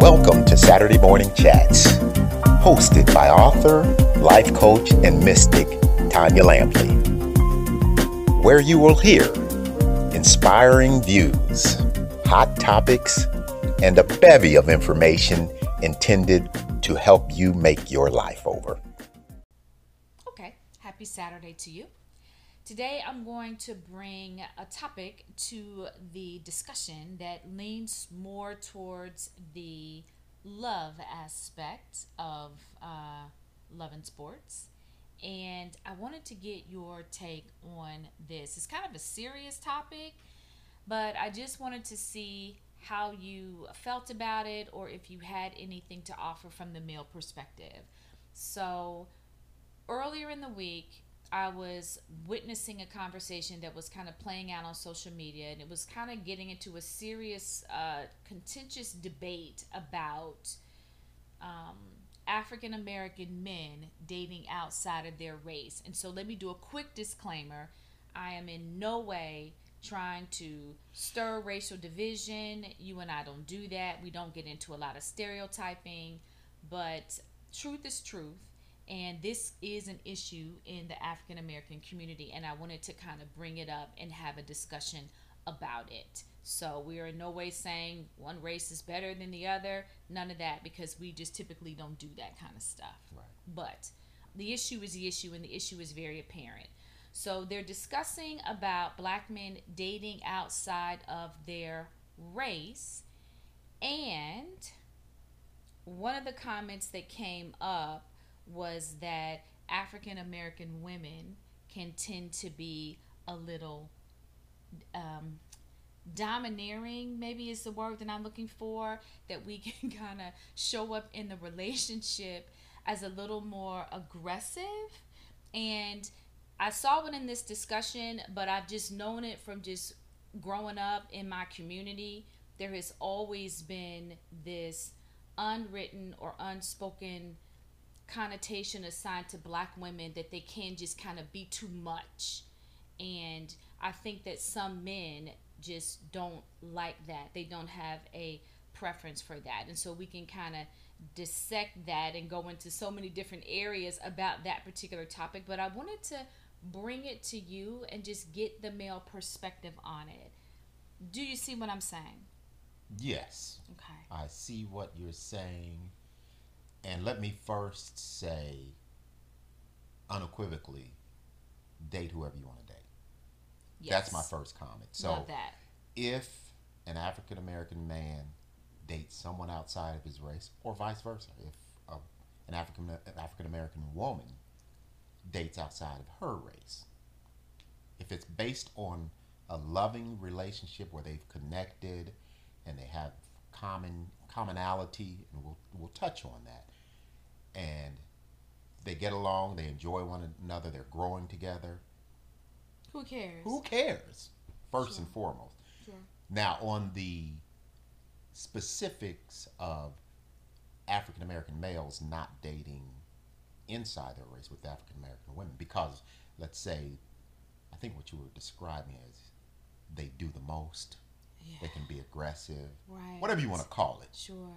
Welcome to Saturday Morning Chats, hosted by author, life coach, and mystic Tanya Lampley, where you will hear inspiring views, hot topics, and a bevy of information intended to help you make your life over. Okay, happy Saturday to you. Today I'm going to bring a topic to the discussion that leans more towards the love aspect of love and sports, and I wanted to get your take on this. It's kind of a serious topic, but I just wanted to see how you felt about it or if you had anything to offer from the male perspective. So earlier in the week, I was witnessing a conversation that was kind of playing out on social media, and it was kind of getting into a serious, contentious debate about African-American men dating outside of their race. And so let me do a quick disclaimer. I am in no way trying to stir racial division. You and I don't do that. We don't get into a lot of stereotyping, but truth is truth. And this is an issue in the African-American community, and I wanted to kind of bring it up and have a discussion about it. So we are in no way saying one race is better than the other, none of that, because we just typically don't do that kind of stuff. Right. But the issue is the issue, and the issue is very apparent. So they're discussing about black men dating outside of their race, and one of the comments that came up was that African-American women can tend to be a little domineering, maybe is the word that I'm looking for, that we can kind of show up in the relationship as a little more aggressive. And I saw it in this discussion, but I've just known it from just growing up in my community. There has always been this unwritten or unspoken connotation assigned to black women that they can just kind of be too much, and I think that some men just don't like that. They don't have a preference for that, and so we can kind of dissect that and go into so many different areas about that particular topic, but I wanted to bring it to you and just get the male perspective on it. Do you see what I'm saying? Yes. Okay. I see what you're saying. And let me first say, unequivocally, date whoever you want to date. Yes. That's my first comment. So love that. If an African-American man dates someone outside of his race, or vice versa, if an African-American woman dates outside of her race, if it's based on a loving relationship where they've connected and they have commonality, and we'll touch on that, and they get along, they enjoy one another, they're growing together. Who cares? First and foremost. Sure. Now, on the specifics of African American males not dating inside their race with African American women, because let's say, I think what you were describing is they do the most. Yeah. They can be aggressive, right, whatever you want to call it. Sure.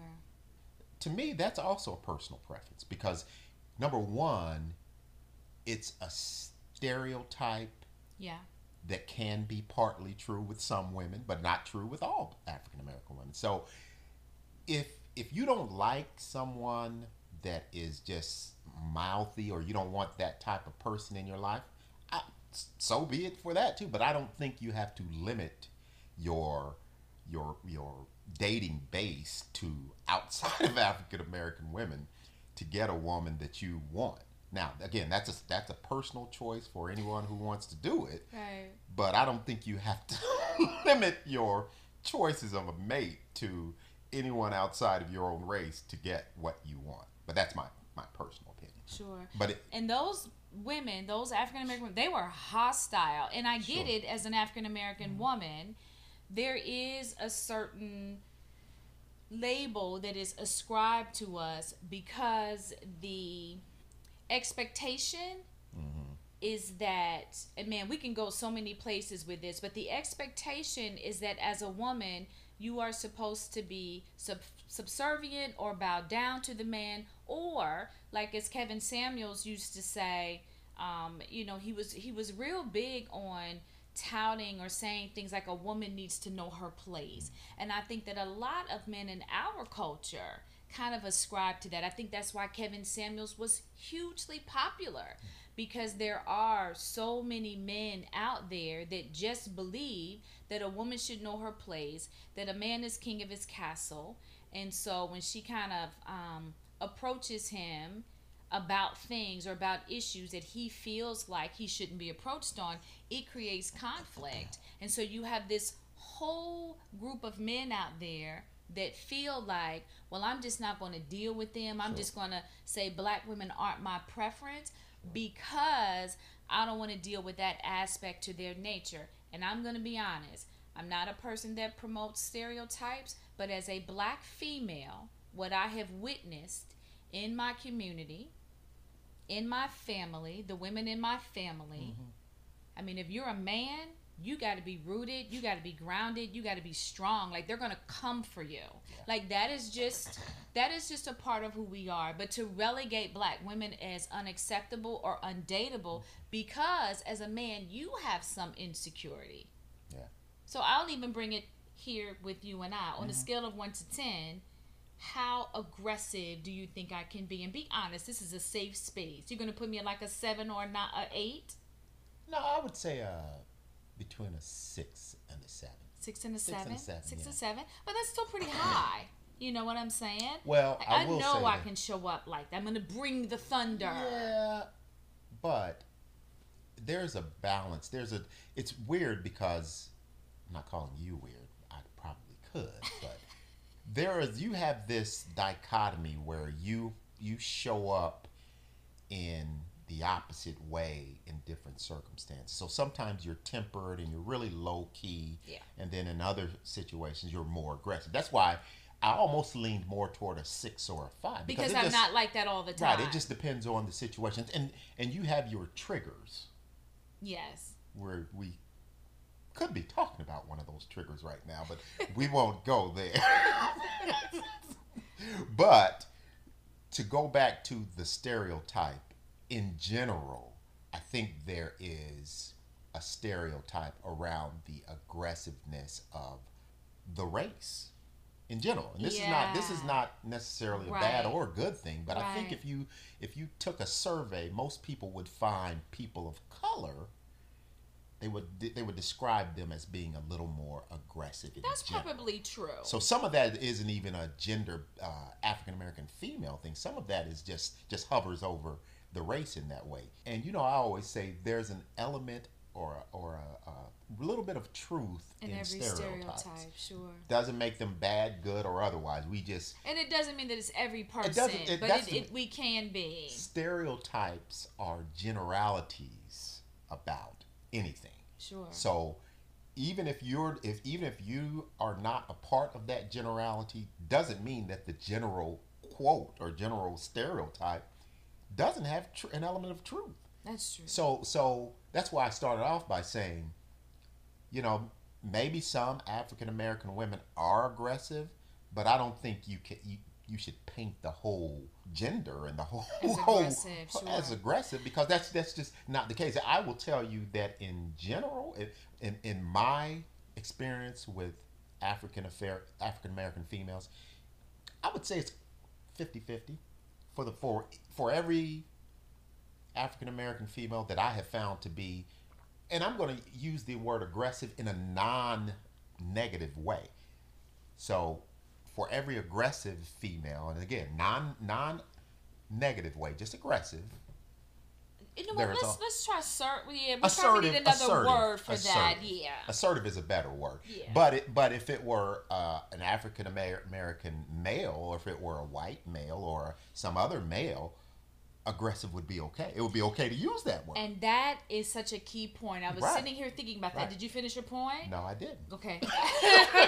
To me, that's also a personal preference, because number one, it's a stereotype, yeah, that can be partly true with some women, but not true with all African American women. So if you don't like someone that is just mouthy, or you don't want that type of person in your life, so be it for that too. But I don't think you have to limit your dating base to outside of African American women to get a woman that you want. Now, again, that's a personal choice for anyone who wants to do it. Right. But I don't think you have to limit your choices of a mate to anyone outside of your own race to get what you want. But that's my personal opinion. Sure. But those African American women, they were hostile, and I get, sure, it as an African American, mm-hmm, woman. There is a certain label that is ascribed to us because the expectation, mm-hmm, is that, and man, we can go so many places with this, but the expectation is that as a woman, you are supposed to be subservient or bow down to the man, or like as Kevin Samuels used to say, he was real big on touting or saying things like a woman needs to know her place. And I think that a lot of men in our culture kind of ascribe to that. I think that's why Kevin Samuels was hugely popular, because there are so many men out there that just believe that a woman should know her place, that a man is king of his castle. And so when she kind of approaches him about things or about issues that he feels like he shouldn't be approached on, it creates conflict. And so you have this whole group of men out there that feel like, well, I'm just not going to deal with them. I'm just going to say black women aren't my preference because I don't want to deal with that aspect to their nature. And I'm going to be honest, I'm not a person that promotes stereotypes, but as a black female, what I have witnessed in my community, in my family, the women in my family, I mean, if you're a man, you got to be rooted, you got to be grounded, you got to be strong. Like, they're going to come for you. Yeah. Like, that is just a part of who we are. But to relegate black women as unacceptable or undateable because, as a man, you have some insecurity. Yeah. So I'll even bring it here with you and I. On a scale of 1 to 10, how aggressive do you think I can be? And be honest, this is a safe space. You're going to put me at like a 7 or not an 8? No, I would say between a 6 and a 7. 6 and a 7. Six and seven. But that's still pretty high. You know what I'm saying? Well, like, I will know say I can show up like that. I'm going to bring the thunder. Yeah, but there's a balance. It's weird because, I'm not calling you weird. I probably could, but you have this dichotomy where you show up in the opposite way in different circumstances. So sometimes you're tempered and you're really low key. Yeah. And then in other situations you're more aggressive. That's why I almost leaned more toward a 6 or a 5. Because I'm not like that all the time. Right. It just depends on the situation. And you have your triggers. Yes. Where we could be talking about one of those triggers right now, but we won't go there. But to go back to the stereotype, in general, I think there is a stereotype around the aggressiveness of the race in general. And this is not necessarily a bad or a good thing, but I think if you took a survey, most people would find people of color, they would describe them as being a little more aggressive. That's probably true. So some of that isn't even a gender African American female thing. Some of that is just hovers over the race in that way. And I always say there's an element or a little bit of truth in every stereotype. Sure. Doesn't make them bad, good, or otherwise. And it doesn't mean that it's every person, we can be. Stereotypes are generalities about anything. Sure. So even if you are not a part of that generality, doesn't mean that the general quote or general stereotype doesn't have an element of truth. That's true. So that's why I started off by saying, maybe some African American women are aggressive, but I don't think you should paint the whole gender and the whole as aggressive, because that's just not the case. I will tell you that in general, in my experience with African American females, I would say it's 50-50. For every African American female that I have found to be, and I'm going to use the word aggressive in a non-negative way. So for every aggressive female, and again, non-negative way, just aggressive. Let's try assertive. We need another word for that. Yeah, assertive is a better word. Yeah. But if it were an African American male, or if it were a white male, or some other male, aggressive would be okay. It would be okay to use that word. And that is such a key point. I was sitting here thinking about that. Did you finish your point? No, I didn't. Okay,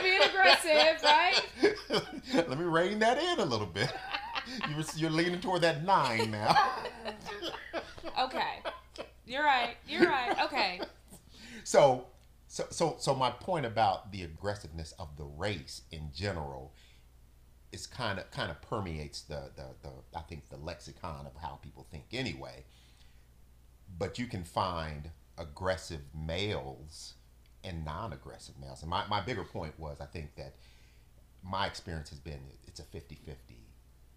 being aggressive, right? Let me rein that in a little bit. You're leaning toward that 9 now. Okay. You're right. Okay. So So my point about the aggressiveness of the race in general is kind of permeates the I think the lexicon of how people think anyway. But you can find aggressive males and non-aggressive males. And my bigger point was, I think that my experience has been it's a 50-50.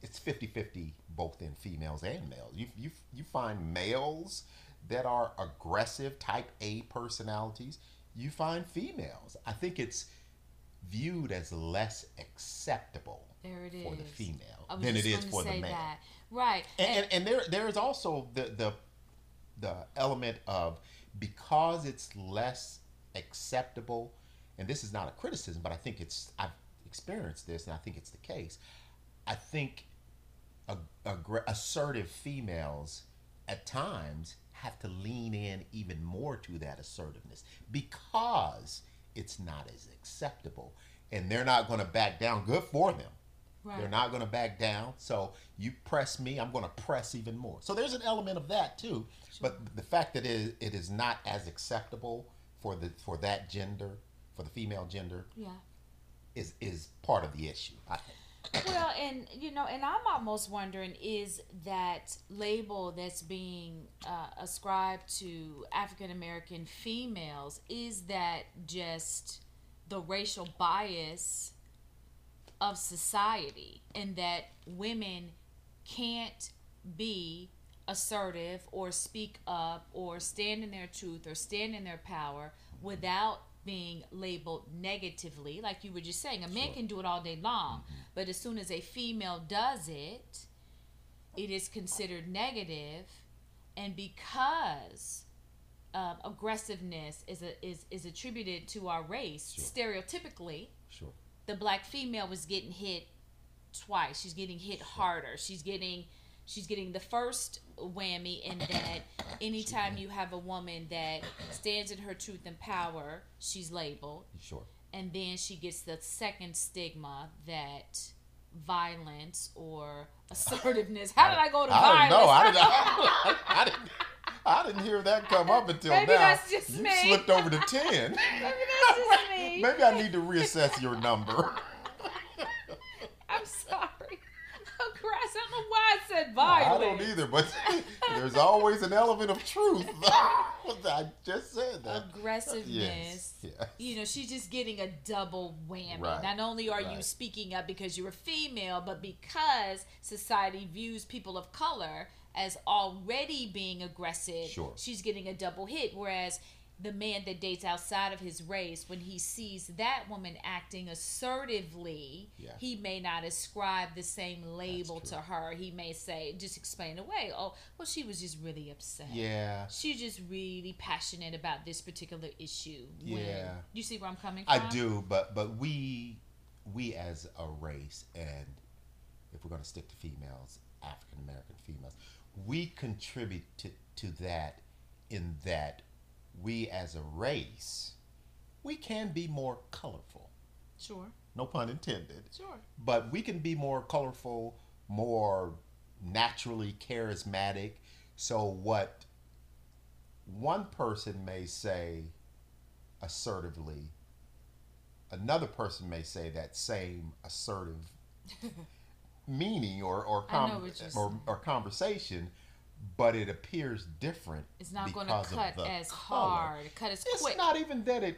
It's 50-50 both in females and males. You find males that are aggressive type A personalities. You find females. I think it's viewed as less acceptable for the female than it is for the male. That. Right. And there is also the element of, because it's less acceptable, and this is not a criticism, but I think it's, I've experienced this and I think it's the case. I think assertive females at times have to lean in even more to that assertiveness because it's not as acceptable, and they're not going to back down. Good for them. Right. They're not going to back down. So you press me, I'm going to press even more. So there's an element of that too. Sure. But the fact that it is not as acceptable for that gender, for the female gender, is part of the issue, I think. Well, and I'm almost wondering, is that label that's being ascribed to African American females, is that just the racial bias of society, and that women can't be assertive or speak up or stand in their truth or stand in their power without being labeled negatively, like you were just saying? A man can do it all day long, but as soon as a female does it, it is considered negative. And because aggressiveness is attributed to our race, stereotypically, the black female was getting hit twice. She's getting hit harder. She's getting the first whammy, in that anytime you have a woman that stands in her truth and power, she's labeled. Sure. And then she gets the second stigma, that violence or assertiveness. How did I go to violence? I didn't hear that come up until maybe now. That's just you me. Slipped over to 10. Maybe that's just me. Maybe I need to reassess your number. I'm sorry. I don't know why I said violence. I don't either, but there's always an element of truth. I just said that. Aggressiveness. Yes. You know, she's just getting a double whammy. Right. Not only are you speaking up because you're a female, but because society views people of color as already being aggressive, she's getting a double hit. Whereas the man that dates outside of his race, when he sees that woman acting assertively, he may not ascribe the same label to her. He may say, just explain away, oh, well, she was just really upset. Yeah. She's just really passionate about this particular issue. Yeah. When, you see where I'm coming from? I do, but we as a race, and if we're going to stick to females, African-American females, we contribute to that, in that we as a race, we can be more colorful. Sure. No pun intended. Sure. But we can be more colorful, more naturally charismatic. So what one person may say assertively, another person may say that same assertive meaning or conversation, but it appears different. It's not going to cut as hard, cut as quick. It's not even that it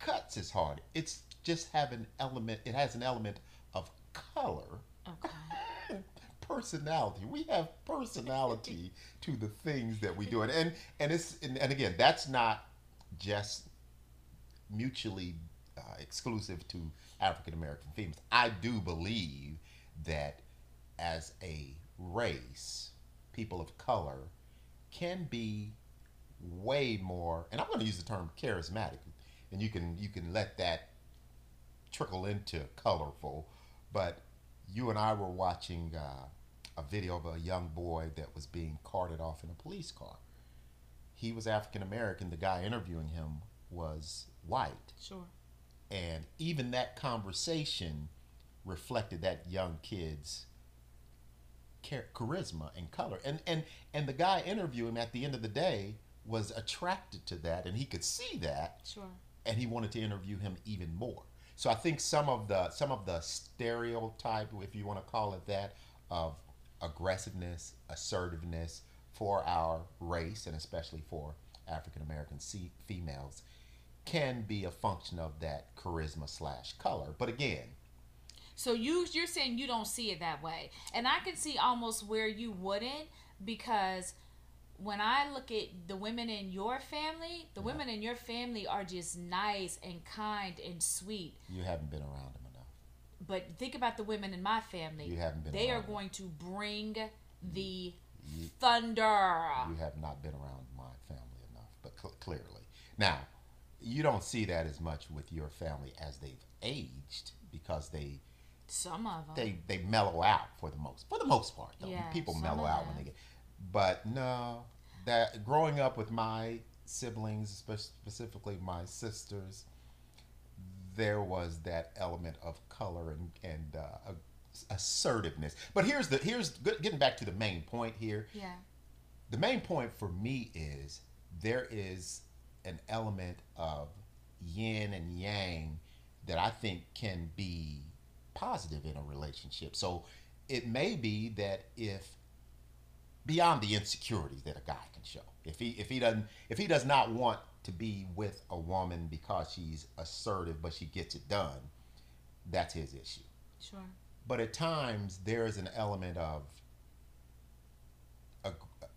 cuts as hard. It's just it has an element of color. Okay. Personality. We have personality to the things that we do. And again, that's not just mutually exclusive to African American females. I do believe that as a race, people of color can be way more, and I'm going to use the term charismatic, and you can let that trickle into colorful, but you and I were watching a video of a young boy that was being carted off in a police car. He was African American. The guy interviewing him was white. Sure. And even that conversation reflected that young kid's charisma and color, and the guy interviewing, at the end of the day, was attracted to that, and he could see that. Sure. and he wanted to interview him even more. So I think some of the stereotype, if you want to call it that, of aggressiveness, assertiveness for our race, and especially for African American females, can be a function of that charisma / color. But again, so you're saying you don't see it that way, and I can see almost where you wouldn't, because when I look at the women in your family, the women in your family are just nice and kind and sweet. You haven't been around them enough. But think about the women in my family. You haven't been. They around are them. Going to bring the thunder. You have not been around my family enough, but clearly now. You don't see that as much with your family as they've aged, because they mellow out for the most part though. Yeah, people mellow out when they get. But no, that growing up with my siblings, specifically my sisters, there was that element of color and assertiveness. But here's getting back to the main point here. Yeah. The main point for me is there is an element of yin and yang that I think can be positive in a relationship. So it may be that if beyond the insecurities that a guy can show, if he does not want to be with a woman because she's assertive but she gets it done, that's his issue. Sure. But at times there is an element of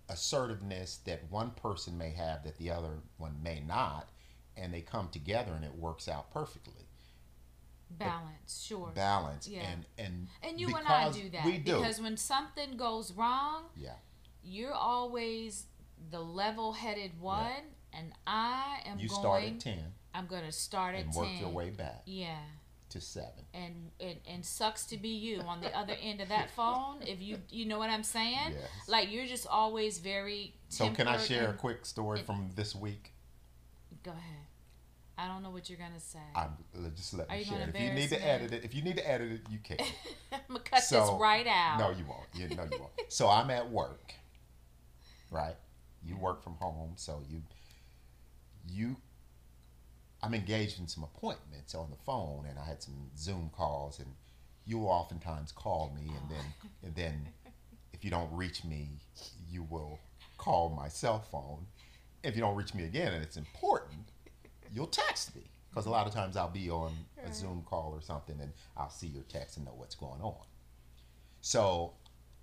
assertiveness that one person may have that the other one may not, and they come together and it works out perfectly. Balance, but sure. Balance, yeah. And you and I do that. We do. Because when something goes wrong, yeah, you're always the level-headed one, yeah, and I am you going... You start at 10. I'm going to start at 10. And work your way back. Yeah. To 7. And sucks to be you on the other end of that phone. If you know what I'm saying, yes. Like you're just always very. So can I share a quick story from this week? Go ahead. I don't know what you're gonna say. Just let me share it. If you need to edit it, you can. I'm gonna cut this right out. No, you won't. You won't. So I'm at work, right? You work from home, so you. I'm engaged in some appointments on the phone, and I had some Zoom calls, and you will oftentimes call me, and then if you don't reach me, you will call my cell phone. If you don't reach me again and it's important, you'll text me, because a lot of times I'll be on a Zoom call or something, and I'll see your text and know what's going on. So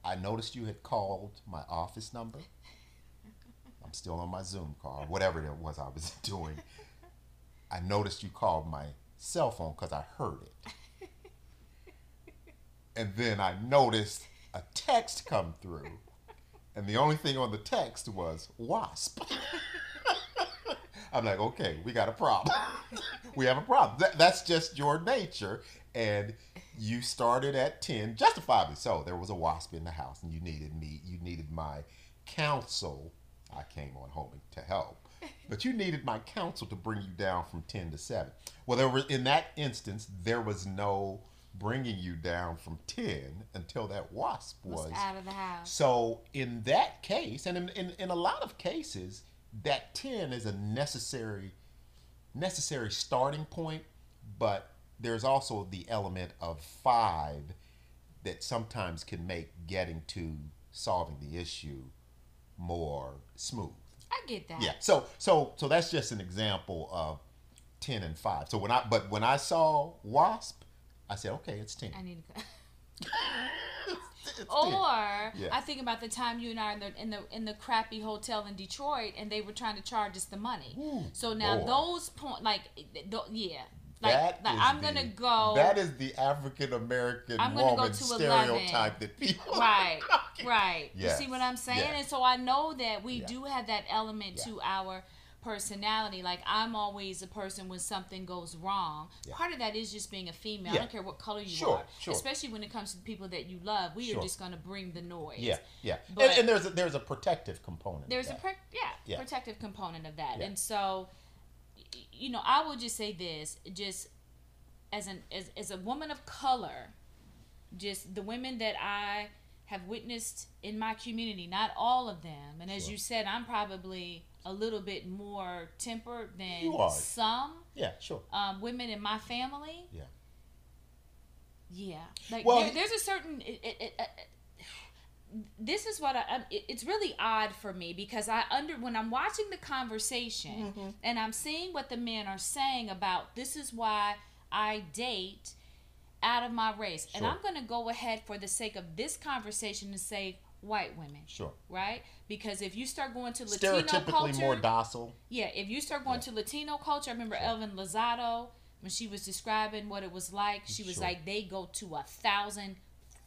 I noticed you had called my office number. I'm still on my Zoom call, whatever it was I was doing. I noticed you called my cell phone because I heard it. And then I noticed a text come through. And the only thing on the text was wasp. I'm like, okay, we got a problem. We have a problem. That's just your nature. And you started at 10, justifiably so. There was a wasp in the house, and you needed me. You needed my counsel. I came on home to help. But you needed my counsel to bring you down from 10 to 7. Well, in that instance, there was no bringing you down from 10 until that wasp was out of the house. So in that case, and in a lot of cases, that 10 is a necessary starting point, but there's also the element of 5 that sometimes can make getting to solving the issue more smooth. I get that. Yeah. So that's just an example of 10 and 5. So when I saw wasp, I said, okay, it's 10. I need to go. it's or 10. Yeah. I think about the time you and I are in the crappy hotel in Detroit, and they were trying to charge us the money. Ooh, so now Lord. Those points, like, yeah. Like I'm going to go. That is the African American woman stereotype 11. That people. Right, right. Yes. You see what I'm saying? Yes. And so I know that we do have that element to our personality. Like I'm always a person when something goes wrong. Yeah. Part of that is just being a female. Yeah. I don't care what color you are. Sure. Especially when it comes to the people that you love. We are just going to bring the noise. Yeah, yeah. But and there's a protective component. There's of that. Protective component of that. Yeah. And so. You know, I will just say this, just as a woman of color, just the women that I have witnessed in my community, not all of them. And as you said, I'm probably a little bit more tempered than some women in my family. Yeah. Yeah. Like, well, there's a certain... this is what it's really odd for me, because when I'm watching the conversation mm-hmm. and I'm seeing what the men are saying about this is why I date out of my race. Sure. And I'm going to go ahead for the sake of this conversation and say white women. Sure. Right? Because if you start going to Latino culture... Stereotypically more docile. Yeah. If you start going to Latino culture, I remember Elvin Lozado, when she was describing what it was like, she was like, they go to 1,000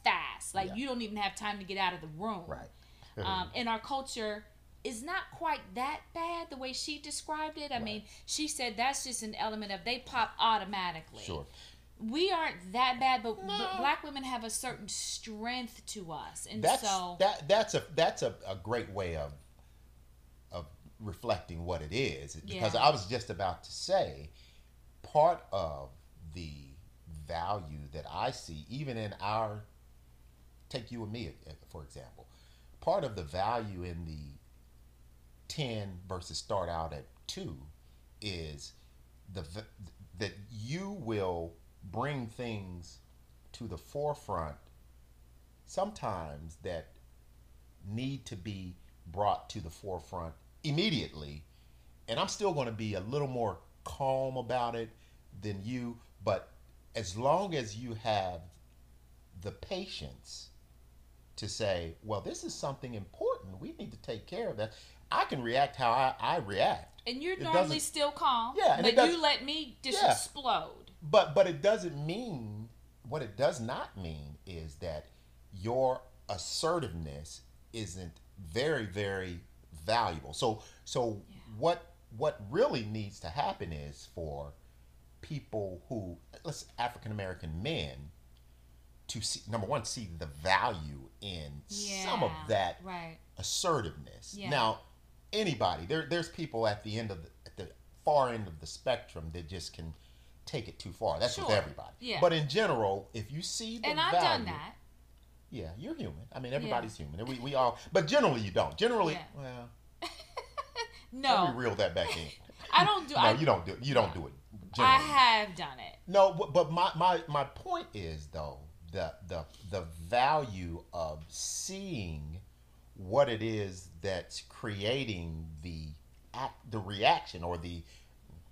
fast. Like, you don't even have time to get out of the room. Right. And our culture is not quite that bad the way she described it. I mean, she said that's just an element of they pop automatically. Sure. We aren't that bad, but black women have a certain strength to us. And that's a great way of reflecting what it is. Because I was just about to say, part of the value that I see, even in our, take you and me, for example, part of the value in the 10 versus start out at 2 is that you will bring things to the forefront sometimes that need to be brought to the forefront immediately. And I'm still going to be a little more calm about it than you, but as long as you have the patience to say, well, this is something important, we need to take care of that. I can react how I react. And you're normally still calm, but you let me just explode. But it doesn't mean, what it does not mean is that your assertiveness isn't very, very valuable. So what really needs to happen is for people who, let's African-American men, to see, number one, see the value in some of that assertiveness. Yeah. Now, anybody, there's people at the end of at the far end of the spectrum that just can take it too far. That's with everybody. Yeah. But in general, if you see the value, I've done that. Yeah, you're human. I mean, everybody's human. We all, but generally you don't. Generally, well, no. Let me reel that back in. I don't do. No, you don't do it. You don't do it. Generally. I have done it. No, but my point is, though, the value of seeing what it is that's creating the reaction, or the,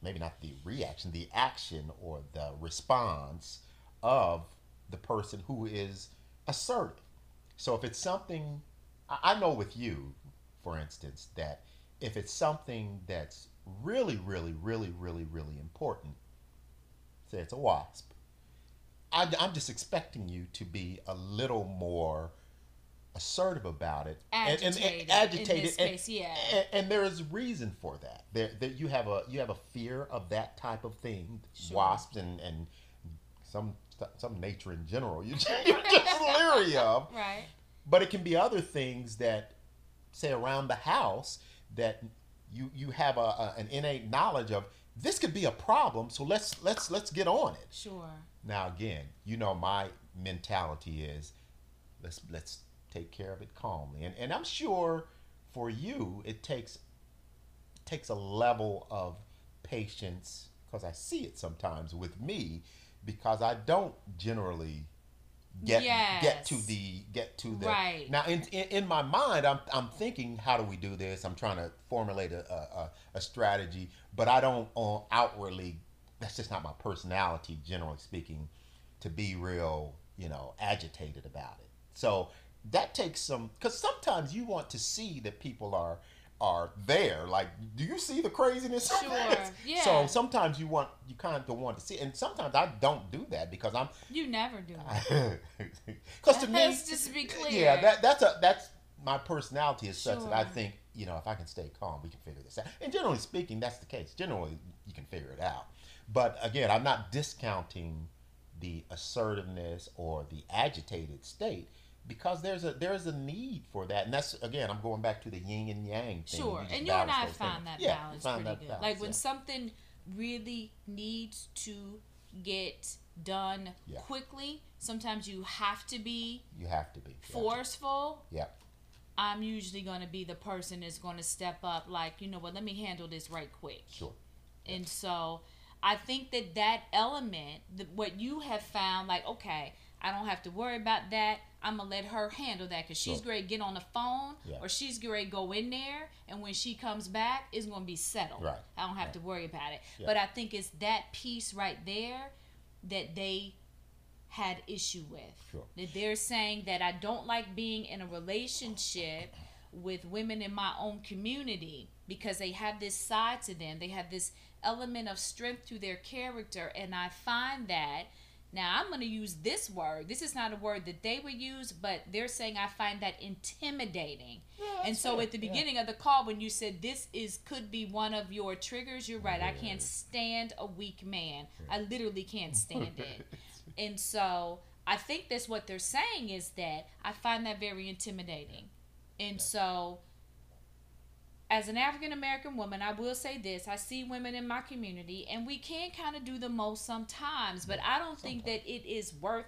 maybe not the reaction, the action or the response of the person who is assertive. So if it's something, I know with you, for instance, that if it's something that's really, really, really, really, really important, say it's a wasp, I'm just expecting you to be a little more assertive about it, agitated, and there is reason for that. That you have a fear of that type of thing, wasps and some nature in general. You're just leery of, right? But it can be other things that, say, around the house that you have an innate knowledge of. This could be a problem, so let's get on it. Sure. Now again, you know my mentality is let's take care of it calmly, and I'm sure for you it takes a level of patience, because I see it sometimes with me, because I don't generally get to the right. Now in my mind I'm thinking, how do we do this? I'm trying to formulate a strategy, but I don't outwardly. That's just not my personality, generally speaking, to be real, agitated about it. So that takes some, because sometimes you want to see that people are there. Like, do you see the craziness? Sure. Yeah. So sometimes you kind of don't want to see, and sometimes I don't do that because I'm. You never do it. Because to me, let's just be clear. Yeah, that's my personality is such that I think, if I can stay calm, we can figure this out. And generally speaking, that's the case. Generally, you can figure it out. But again, I'm not discounting the assertiveness or the agitated state, because there's a need for that. And that's, again, I'm going back to the yin and yang thing. Sure. And you and I found that balance pretty good. Like when something really needs to get done quickly. Sometimes you have to be. Forceful. Yeah. I'm usually going to be the person that's going to step up like, you know what, let me handle this right quick. Sure. And so I think that element, what you have found, like, okay, I don't have to worry about that. I'm going to let her handle that because she's great to get on the phone or she's great to go in there, and when she comes back, it's going to be settled. Right. I don't have to worry about it. Yeah. But I think it's that piece right there that they had issue with. That they're saying that I don't like being in a relationship with women in my own community because they have this side to them. They have this element of strength to their character, and I find that, now I'm going to use this word, this is not a word that they would use, but they're saying I find that intimidating. And so at the beginning of the call when you said this is could be one of your triggers, you're right, I can't stand a weak man. I literally can't stand it. And so I think that's what they're saying, is that I find that very intimidating. And so as an African-American woman, I will say this. I see women in my community, and we can kind of do the most sometimes, but I don't think that it is worth...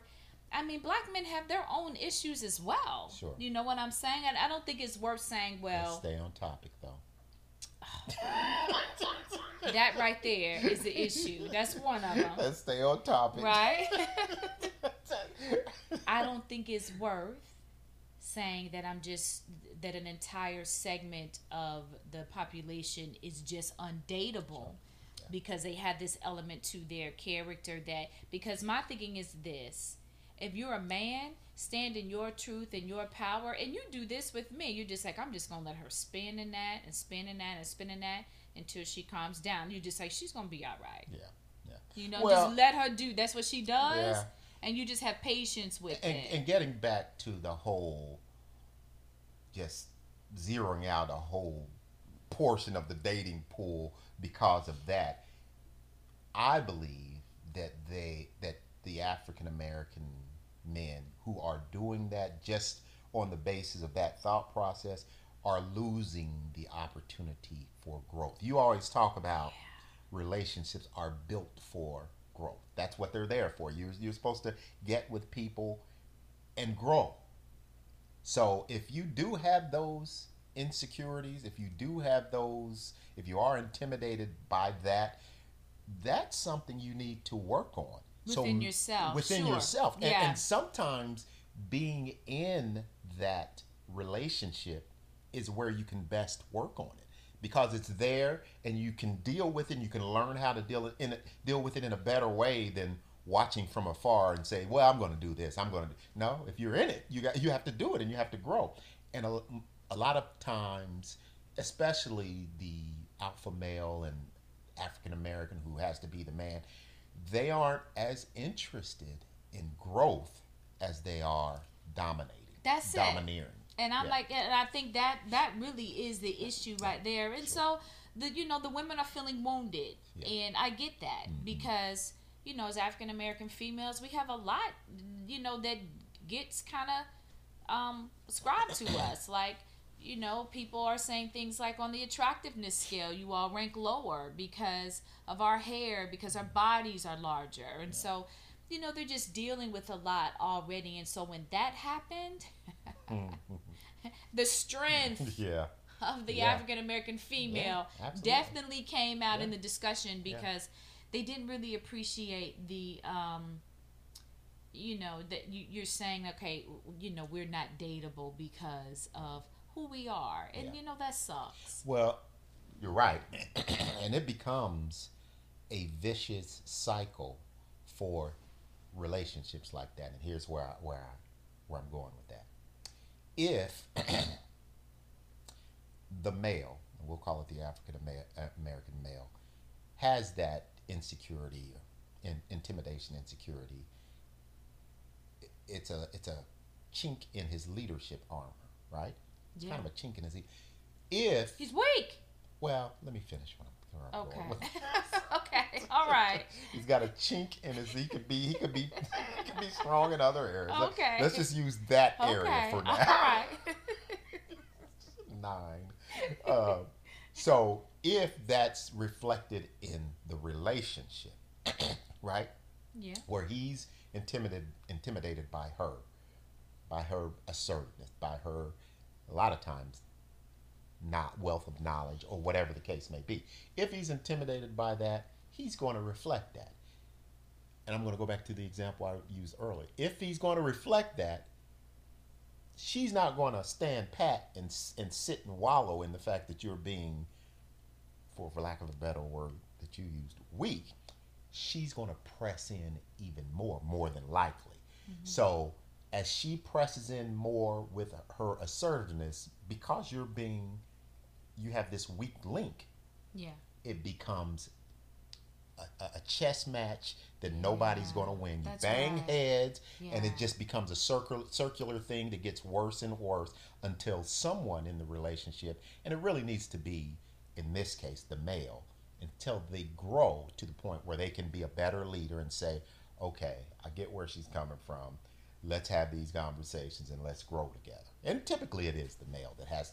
I mean, black men have their own issues as well. Sure. You know what I'm saying? I don't think it's worth saying, well... Let's stay on topic, though. That right there is the issue. That's one of them. Let's stay on topic. Right? I don't think it's worth saying that I'm just... that an entire segment of the population is just undateable because they have this element to their character that, because my thinking is this, if you're a man, stand in your truth and your power, and you do this with me, you're just like, I'm just going to let her spin in that and spin in that and spin in that until she calms down. You're just like, she's going to be all right. You know, well, just let her do, that's what she does. And you just have patience with it. And getting back to the whole just zeroing out a whole portion of the dating pool because of that, I believe that the African American men who are doing that just on the basis of that thought process are losing the opportunity for growth. You always talk about relationships are built for growth. That's what they're there for. You're supposed to get with people and grow. So if you do have those insecurities, if you do have those, if you are intimidated by that, that's something you need to work on. Within yourself. Within yourself. And sometimes being in that relationship is where you can best work on it, because it's there and you can deal with it and you can learn how to deal with it in a better way than watching from afar and say, well, I'm going to do this, I'm going to... No, if you're in it, you have to do it and you have to grow. And a lot of times, especially the alpha male and African American who has to be the man, they aren't as interested in growth as they are dominating. That's it. Domineering. And I'm like, and I think that really is the issue right there. And so, the women are feeling wounded. And I get that because... You know, as African American females, we have a lot, that gets kind of ascribed to us. Like, people are saying things like, on the attractiveness scale, you all rank lower because of our hair, because our bodies are larger. And so, they're just dealing with a lot already. And so when that happened, the strength of the African American female definitely came out in the discussion, because... They didn't really appreciate the, that you're saying, okay, we're not dateable because of who we are. And, that sucks. Well, you're right. And it becomes a vicious cycle for relationships like that. And here's where I'm going with that. If the male, and we'll call it the African American male, has that insecurity, intimidation, insecurity, it's a chink in his leadership armor, right? It's kind of a chink in his... If... He's weak! Well, let me finish what I'm going. Okay. Okay, all right. He's got a chink in his... He could be strong in other areas. Okay. Let's just use that area for now. All right. 9. So if that's reflected in the relationship, right? Yeah. Where he's intimidated by her assertiveness, by her, a lot of times, not wealth of knowledge or whatever the case may be. If he's intimidated by that, he's going to reflect that. And I'm going to go back to the example I used earlier. If he's going to reflect that, she's not going to stand pat and sit and wallow in the fact that you're being, for lack of a better word that you used, weak. She's going to press in even more than likely. Mm-hmm. So as she presses in more with her assertiveness, because you have this weak link, yeah, it becomes a chess match that nobody's going to win. You That's bang right. heads, yeah. and it just becomes a circular thing that gets worse and worse until someone in the relationship, and it really needs to be, in this case, the male, until they grow to the point where they can be a better leader and say, okay, I get where she's coming from. Let's have these conversations and let's grow together. And typically it is the male that has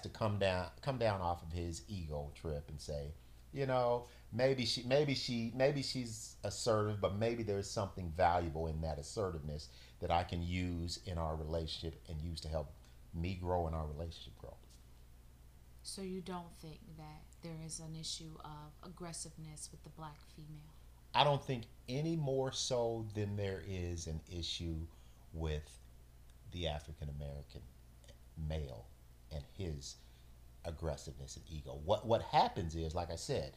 to come down off of his ego trip and say, you know, maybe she's assertive, but maybe there's something valuable in that assertiveness that I can use in our relationship and use to help me grow and our relationship grow. So you don't think that there is an issue of aggressiveness with the black female? I don't think any more so than there is an issue with the African American male and his aggressiveness and ego. What happens is, like I said,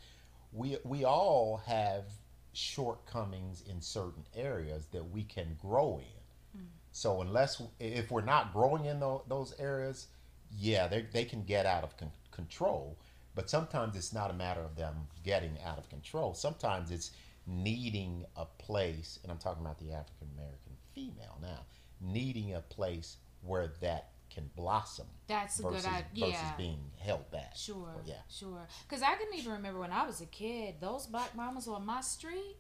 we all have shortcomings in certain areas that we can grow in. Mm. So if we're not growing in those areas, yeah, they can get out of control. But sometimes it's not a matter of them getting out of control. Sometimes it's needing a place, and I'm talking about the African American female now, needing a place where that can blossom. That's a good idea. Versus being held back. Sure. Yeah. Sure. Because I can even remember when I was a kid, those black mamas on my street,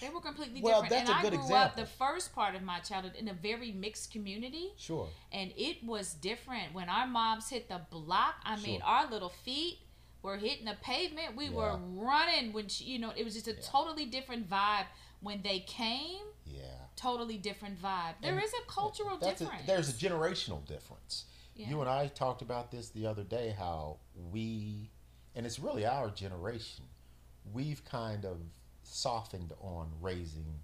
they were completely different. That's and a I good grew example. Up the first part of my childhood in a very mixed community. Sure. And it was different. When our moms hit the block, I mean, our little feet were hitting the pavement. We were running when she, you know, it was just a totally different vibe when they came. Yeah. Totally different vibe. There is a cultural difference. There's a generational difference. Yeah. You and I talked about this the other day, how we, and it's really our generation, we've kind of softened on raising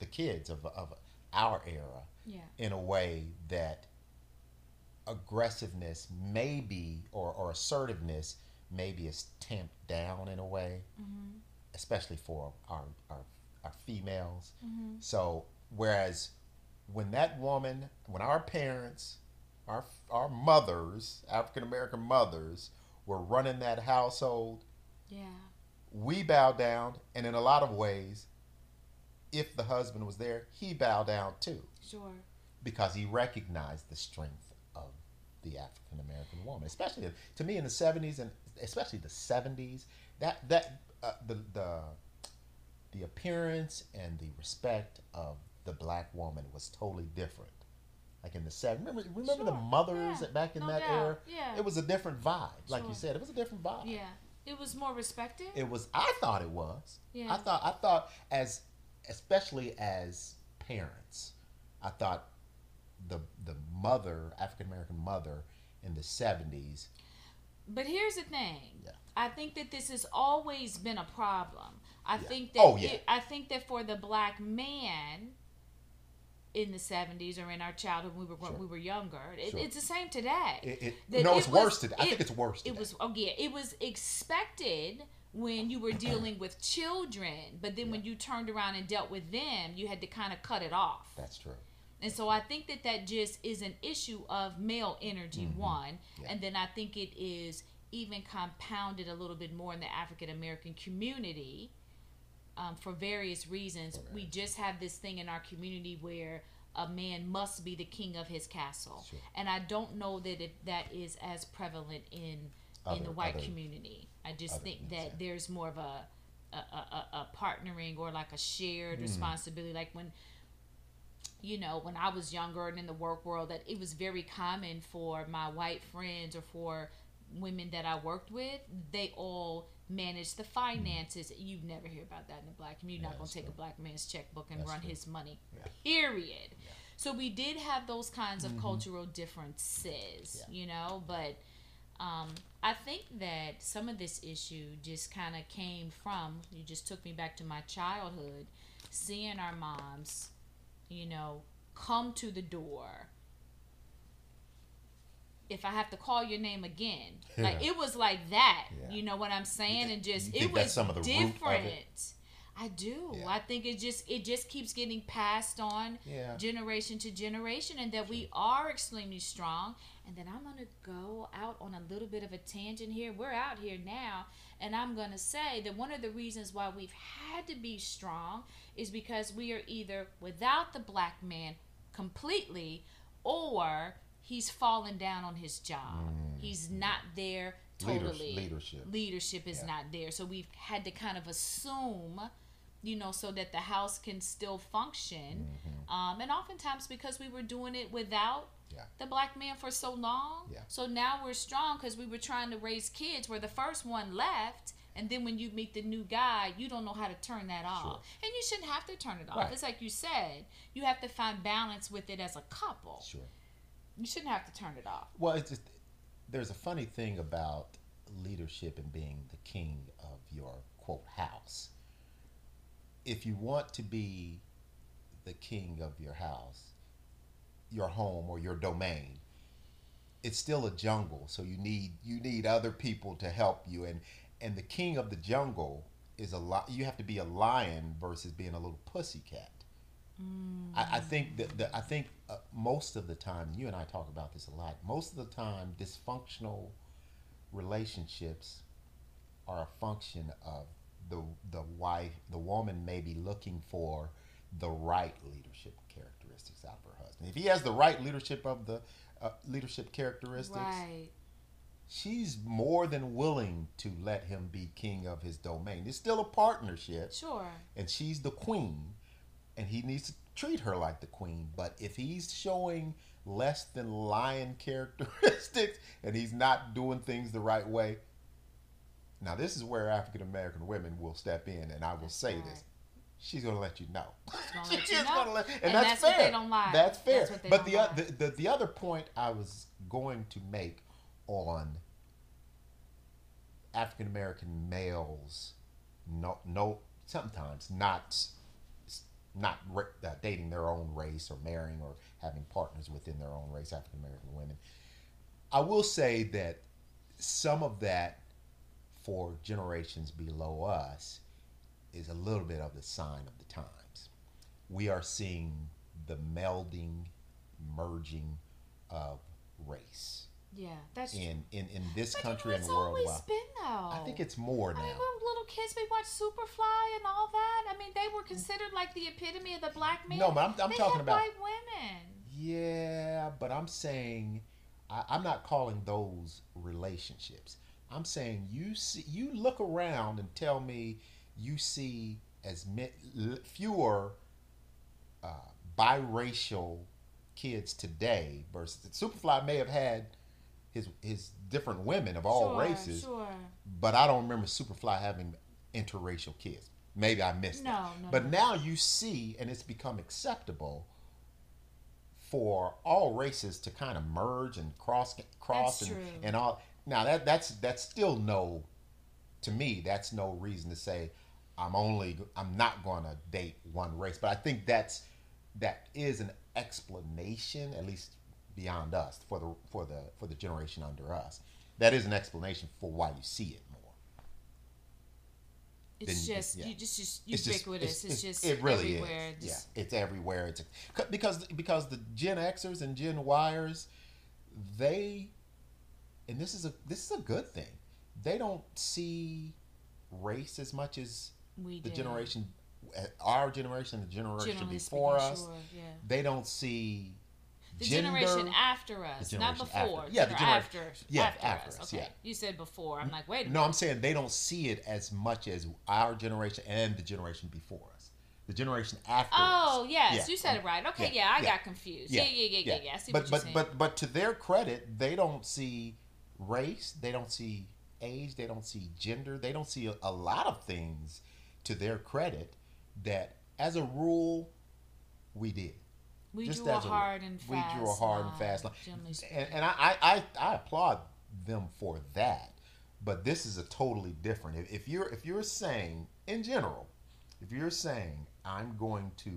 the kids of our era in a way that aggressiveness may be, or assertiveness maybe is tamped down in a way, especially for our females. Mm-hmm. So whereas when our parents, our mothers, African American mothers, were running that household, we bow down, and in a lot of ways, if the husband was there, he bowed down too. Sure. Because he recognized the strength of the African American woman, especially to me in the 70s, and especially the 70s. The appearance and the respect of the black woman was totally different. Like in the 70s, remember the mothers back in that era? Yeah. It was a different vibe. Like you said, it was a different vibe. Yeah. It was more respected? It was. I thought it was. Yeah. I thought especially as parents, I thought the mother, African American mother in the 70s. But here's the thing. Yeah. I think that this has always been a problem. I think that for the black man in the 70s or in our childhood when we were younger. It's the same today. Worse today. I think it's worse today. It was expected when you were dealing with children, but then when you turned around and dealt with them, you had to kind of cut it off. That's true. And so I think that just is an issue of male energy, one, and then I think it is even compounded a little bit more in the African American community. For various reasons, we just have this thing in our community where a man must be the king of his castle, and I don't know that that is as prevalent in the white community. I just think that there's more of a partnering or like a shared responsibility. Like when I was younger and in the work world, that it was very common for my white friends or for women that I worked with, they all manage the finances. You never hear about that in the black community. You're not going to take a black man's checkbook and run his money, period. Yeah. So we did have those kinds of cultural differences, you know, but I think that some of this issue just kind of came from, you just took me back to my childhood, seeing our moms, you know, come to the door. If I have to call your name again, like it was like that, you know what I'm saying? And just, it was some of the different. I do. Yeah. I think it just keeps getting passed on generation to generation, and that we are extremely strong. And then I'm going to go out on a little bit of a tangent here. We're out here now, and I'm going to say that one of the reasons why we've had to be strong is because we are either without the black man completely, or he's fallen down on his job. He's not there totally. Leadership is not there. So we've had to kind of assume, you know, so that the house can still function. And oftentimes because we were doing it without the black man for so long. So now we're strong because we were trying to raise kids where the first one left. And then when you meet the new guy, you don't know how to turn that off. And you shouldn't have to turn it off. It's like you said, you have to find balance with it as a couple. You shouldn't have to turn it off. Well, it's just, there's a funny thing about leadership and being the king of your, quote, house. If you want to be the king of your house, your home or your domain, it's still a jungle. So you need other people to help you. And the king of the jungle is a lot. You have to be a lion versus being a little pussycat. I think that most of the time, you and I talk about this a lot. Most of the time, dysfunctional relationships are a function of the wife, the woman maybe looking for the right leadership characteristics out of her husband. If he has the right leadership characteristics, she's more than willing to let him be king of his domain. It's still a partnership, and she's the queen. And he needs to treat her like the queen. But if he's showing less than lion characteristics and he's not doing things the right way, now this is where African American women will step in, and I will say this. She's going to let you know. And that's fair. What they don't lie. That's fair. That's but the other point I was going to make on African American males, sometimes not dating their own race or marrying or having partners within their own race, African American women. I will say that some of that for generations below us is a little bit of the sign of the times. We are seeing the melding, merging of race. Yeah, that's in this country and worldwide. It's always been though. I think it's more now. I mean, when little kids, we watched Superfly and all that. I mean, they were considered like the epitome of the black man. No, but I'm talking about white women. Yeah, but I'm saying, I'm not calling those relationships. I'm saying you look around and tell me you see as fewer biracial kids today versus Superfly may have had. His different women of all races, but I don't remember Superfly having interracial kids. Maybe I missed that. Now you see, and it's become acceptable for all races to kind of merge and cross and all. Now that's still no, to me that's no reason to say I'm not going to date one race. But I think that is an explanation, at least. Beyond us, for the generation under us, that is an explanation for why you see it more. It's just ubiquitous. It really everywhere. Is. Yeah, it's everywhere. It's because the Gen Xers and Gen Yers, and this is a good thing. They don't see race as much as our generation, the generation before us. They don't see. The generation after us, not before. Yeah, the generation after us. Okay. Yeah. You said before. I'm like, wait a minute. No, I'm saying they don't see it as much as our generation and the generation before us. The generation after us. Oh, yes. Yeah. You said it right. Okay, I got confused. Yeah. I see what you're saying. But to their credit, they don't see race. They don't see age, they don't see gender, they don't see a lot of things to their credit that as a rule we did. We just drew a hard and fast. We drew a hard and fast line. And I applaud them for that. But this is a totally different. If you're saying in general, if you're saying I'm going to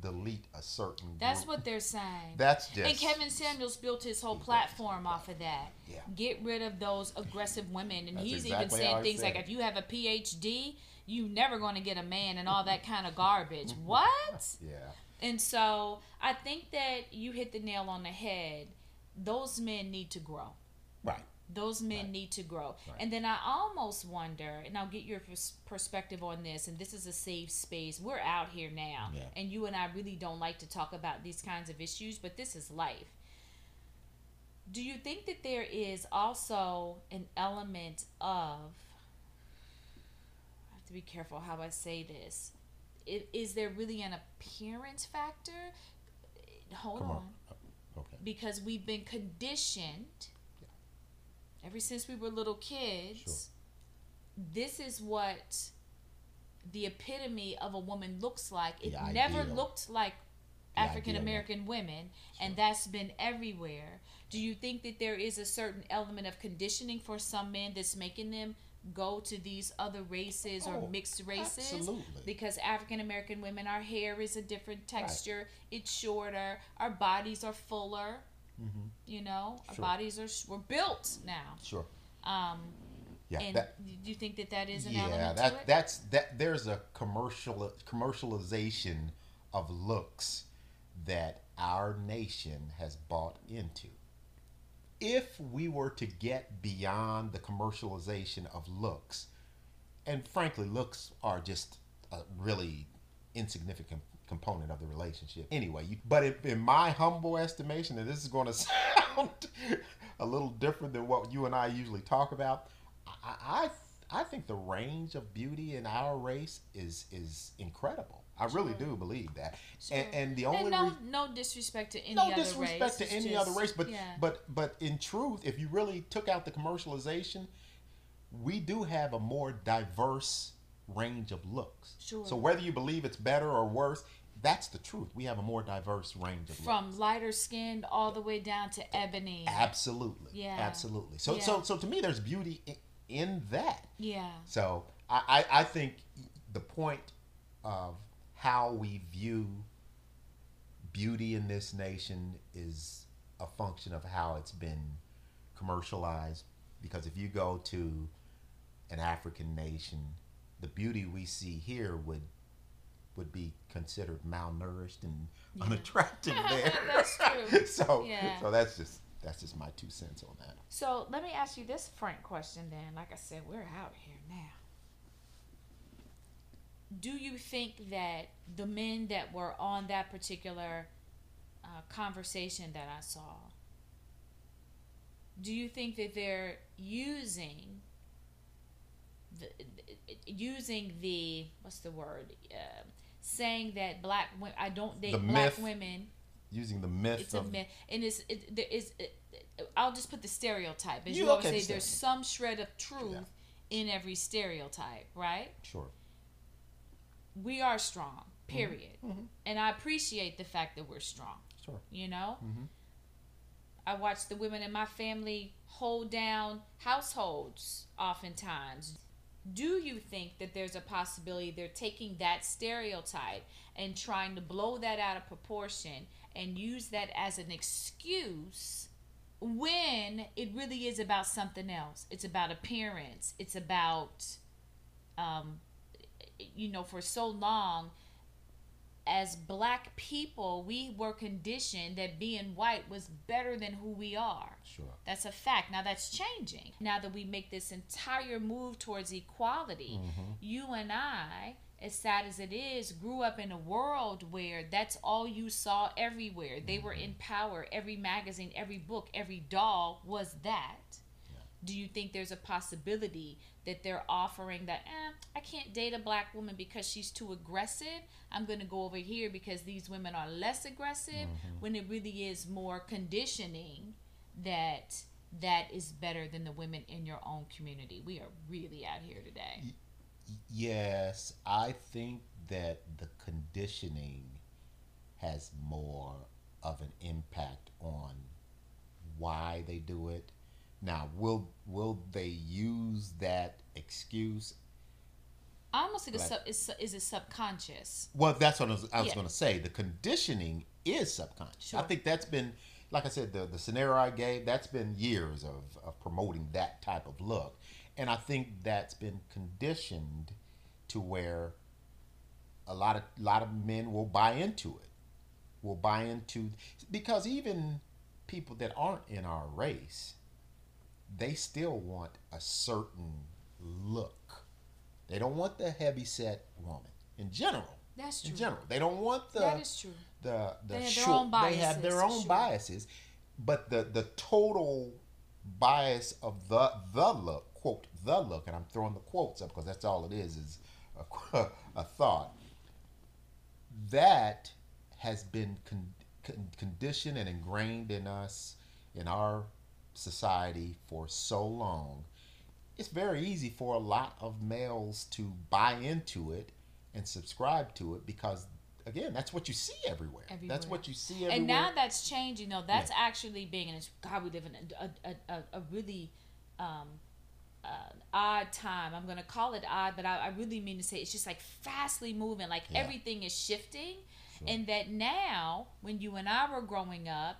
delete a certain group, that's what they're saying. That's just, and Kevin Samuels built his whole platform off of that. Yeah. Get rid of those aggressive women, and he's even saying things like, if you have a PhD, you never going to get a man, and all that kind of garbage. What? Yeah. And so I think that you hit the nail on the head. Those men need to grow. Right. Those men need to grow. Right. And then I almost wonder, and I'll get your perspective on this, and this is a safe space. We're out here now, and you and I really don't like to talk about these kinds of issues, but this is life. Do you think that there is also an element of, I have to be careful how I say this, is there really an appearance factor? Hold on. Okay. Because we've been conditioned ever since we were little kids, this is what the epitome of a woman looks like. It never looked like African American women, and that's been everywhere. Do you think that there is a certain element of conditioning for some men that's making them go to these other races or mixed races? Absolutely. Because African American women, our hair is a different texture, it's shorter, our bodies are fuller. Mm-hmm. You know, our bodies we're built now. Sure. And do you think that is an element to it? Yeah, there's a commercialization of looks that our nation has bought into. If we were to get beyond the commercialization of looks, and frankly, looks are just a really insignificant component of the relationship anyway, in my humble estimation, and this is going to sound a little different than what you and I usually talk about, I think the range of beauty in our race is incredible. I really do believe that. Sure. And the only no disrespect to any other race. No disrespect to any other race, but in truth, if you really took out the commercialization, we do have a more diverse range of looks. Sure. So whether you believe it's better or worse, that's the truth. We have a more diverse range of looks. From lighter skinned all the way down to ebony. Absolutely. Yeah. Absolutely. So to me, there's beauty in that. Yeah. So I think the point of how we view beauty in this nation is a function of how it's been commercialized. Because if you go to an African nation, the beauty we see here would be considered malnourished and unattractive there. That's true. So that's just my 2 cents on that. So let me ask you this frank question then. Like I said, we're out here now. Do you think that the men that were on that particular conversation that I saw, do you think that they're using the what's the word, saying that black women, I don't date black women, using the myth? It's a myth, and I'll just put the stereotype, as you always say. There's some shred of truth in every stereotype, right? Sure. We are strong, period. Mm-hmm. And I appreciate the fact that we're strong. Sure. You know, mm-hmm. I watch the women in my family hold down households oftentimes. Do you think that there's a possibility they're taking that stereotype and trying to blow that out of proportion and use that as an excuse when it really is about something else? It's about appearance. It's about, for so long, as black people, we were conditioned that being white was better than who we are. Sure. That's a fact. Now that's changing. Now that we make this entire move towards equality, mm-hmm. You and I, as sad as it is, grew up in a world where that's all you saw everywhere. They mm-hmm. were in power. Every magazine, every book, every doll was that. Yeah. Do you think there's a possibility that they're offering that, I can't date a black woman because she's too aggressive. I'm going to go over here because these women are less aggressive, mm-hmm. when it really is more conditioning that that is better than the women in your own community. We are really out here today. Yes, I think that the conditioning has more of an impact on why they do it. Now, will they use that excuse? I almost think is it subconscious? Well, that's what I was going to say. The conditioning is subconscious. Sure. I think that's been, like I said, the scenario I gave, that's been years of promoting that type of look. And I think that's been conditioned to where a lot of men will buy into it. Will buy into, because even people that aren't in our race, they still want a certain look. They don't want the heavy-set woman in general. That's true. In general, they don't want the. That is true. The they have short, their own biases. They have their own biases, but the total bias of the look, quote, the look, and I'm throwing the quotes up because that's all it is a thought that has been conditioned and ingrained in us, in our society for so long. It's very easy for a lot of males to buy into it and subscribe to it because, again, that's what you see everywhere. That's what you see everywhere. And now that's changing, though. That's actually being, and it's, God, we live in a really odd time. I'm going to call it odd, but I really mean to say it's just like fastly moving. Like everything is shifting. Sure. And that now, when you and I were growing up,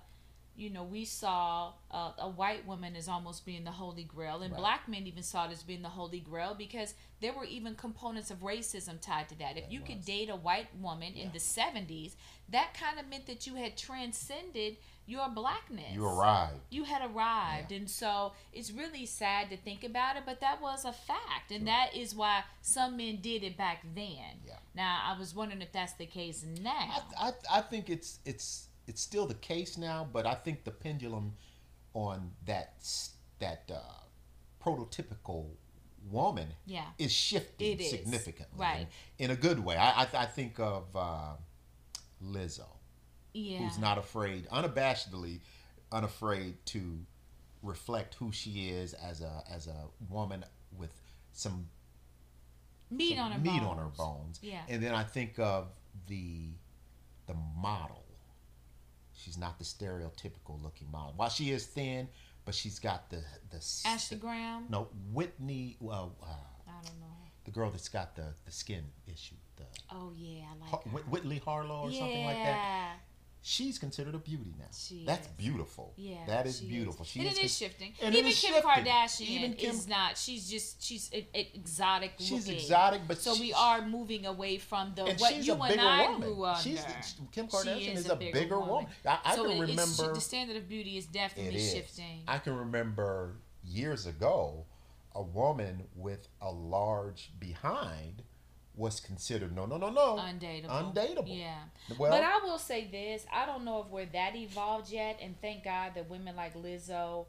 you know, we saw a white woman as almost being the Holy Grail, and black men even saw it as being the Holy Grail because there were even components of racism tied to that. If you could date a white woman in the 70s, that kind of meant that you had transcended your blackness. You arrived. You had arrived. Yeah. And so it's really sad to think about it, but that was a fact. And that is why some men did it back then. Yeah. Now, I was wondering if that's the case now. I think it's still the case now, but I think the pendulum on that prototypical woman is shifting significantly, right? In a good way. I think of Lizzo, who's not afraid, unabashedly to reflect who she is as a woman with some meat on her bones. Yeah. And then I think of the model. She's not the stereotypical looking model. While she is thin, but she's got the Ashley Graham. No, Whitney. Well, I don't know. The girl that's got the skin issue. I like her. Whitney Harlow or something like that. She's considered a beauty now. That's beautiful. Yeah, that is beautiful. She is. It is shifting. Even Kim Kardashian is not. She's exotic. She's exotic, but so we are moving away from the what you and I grew up. Kim Kardashian is a bigger woman. I can remember the standard of beauty is definitely shifting. I can remember years ago, a woman with a large behind was considered no. Undateable. Yeah. Well, but I will say this. I don't know if we're that evolved yet, and thank God that women like Lizzo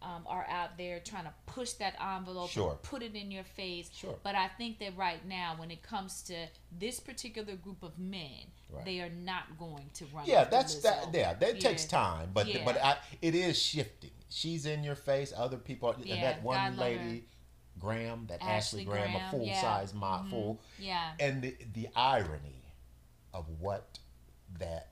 are out there trying to push that envelope, and put it in your face. Sure. But I think that right now, when it comes to this particular group of men, they are not going to run. Yeah, that's Lizzo. That takes time, but it is shifting. She's in your face. Other people, and that one God lady. Graham, that Ashley Graham, a full-size model. Yeah. And the irony of what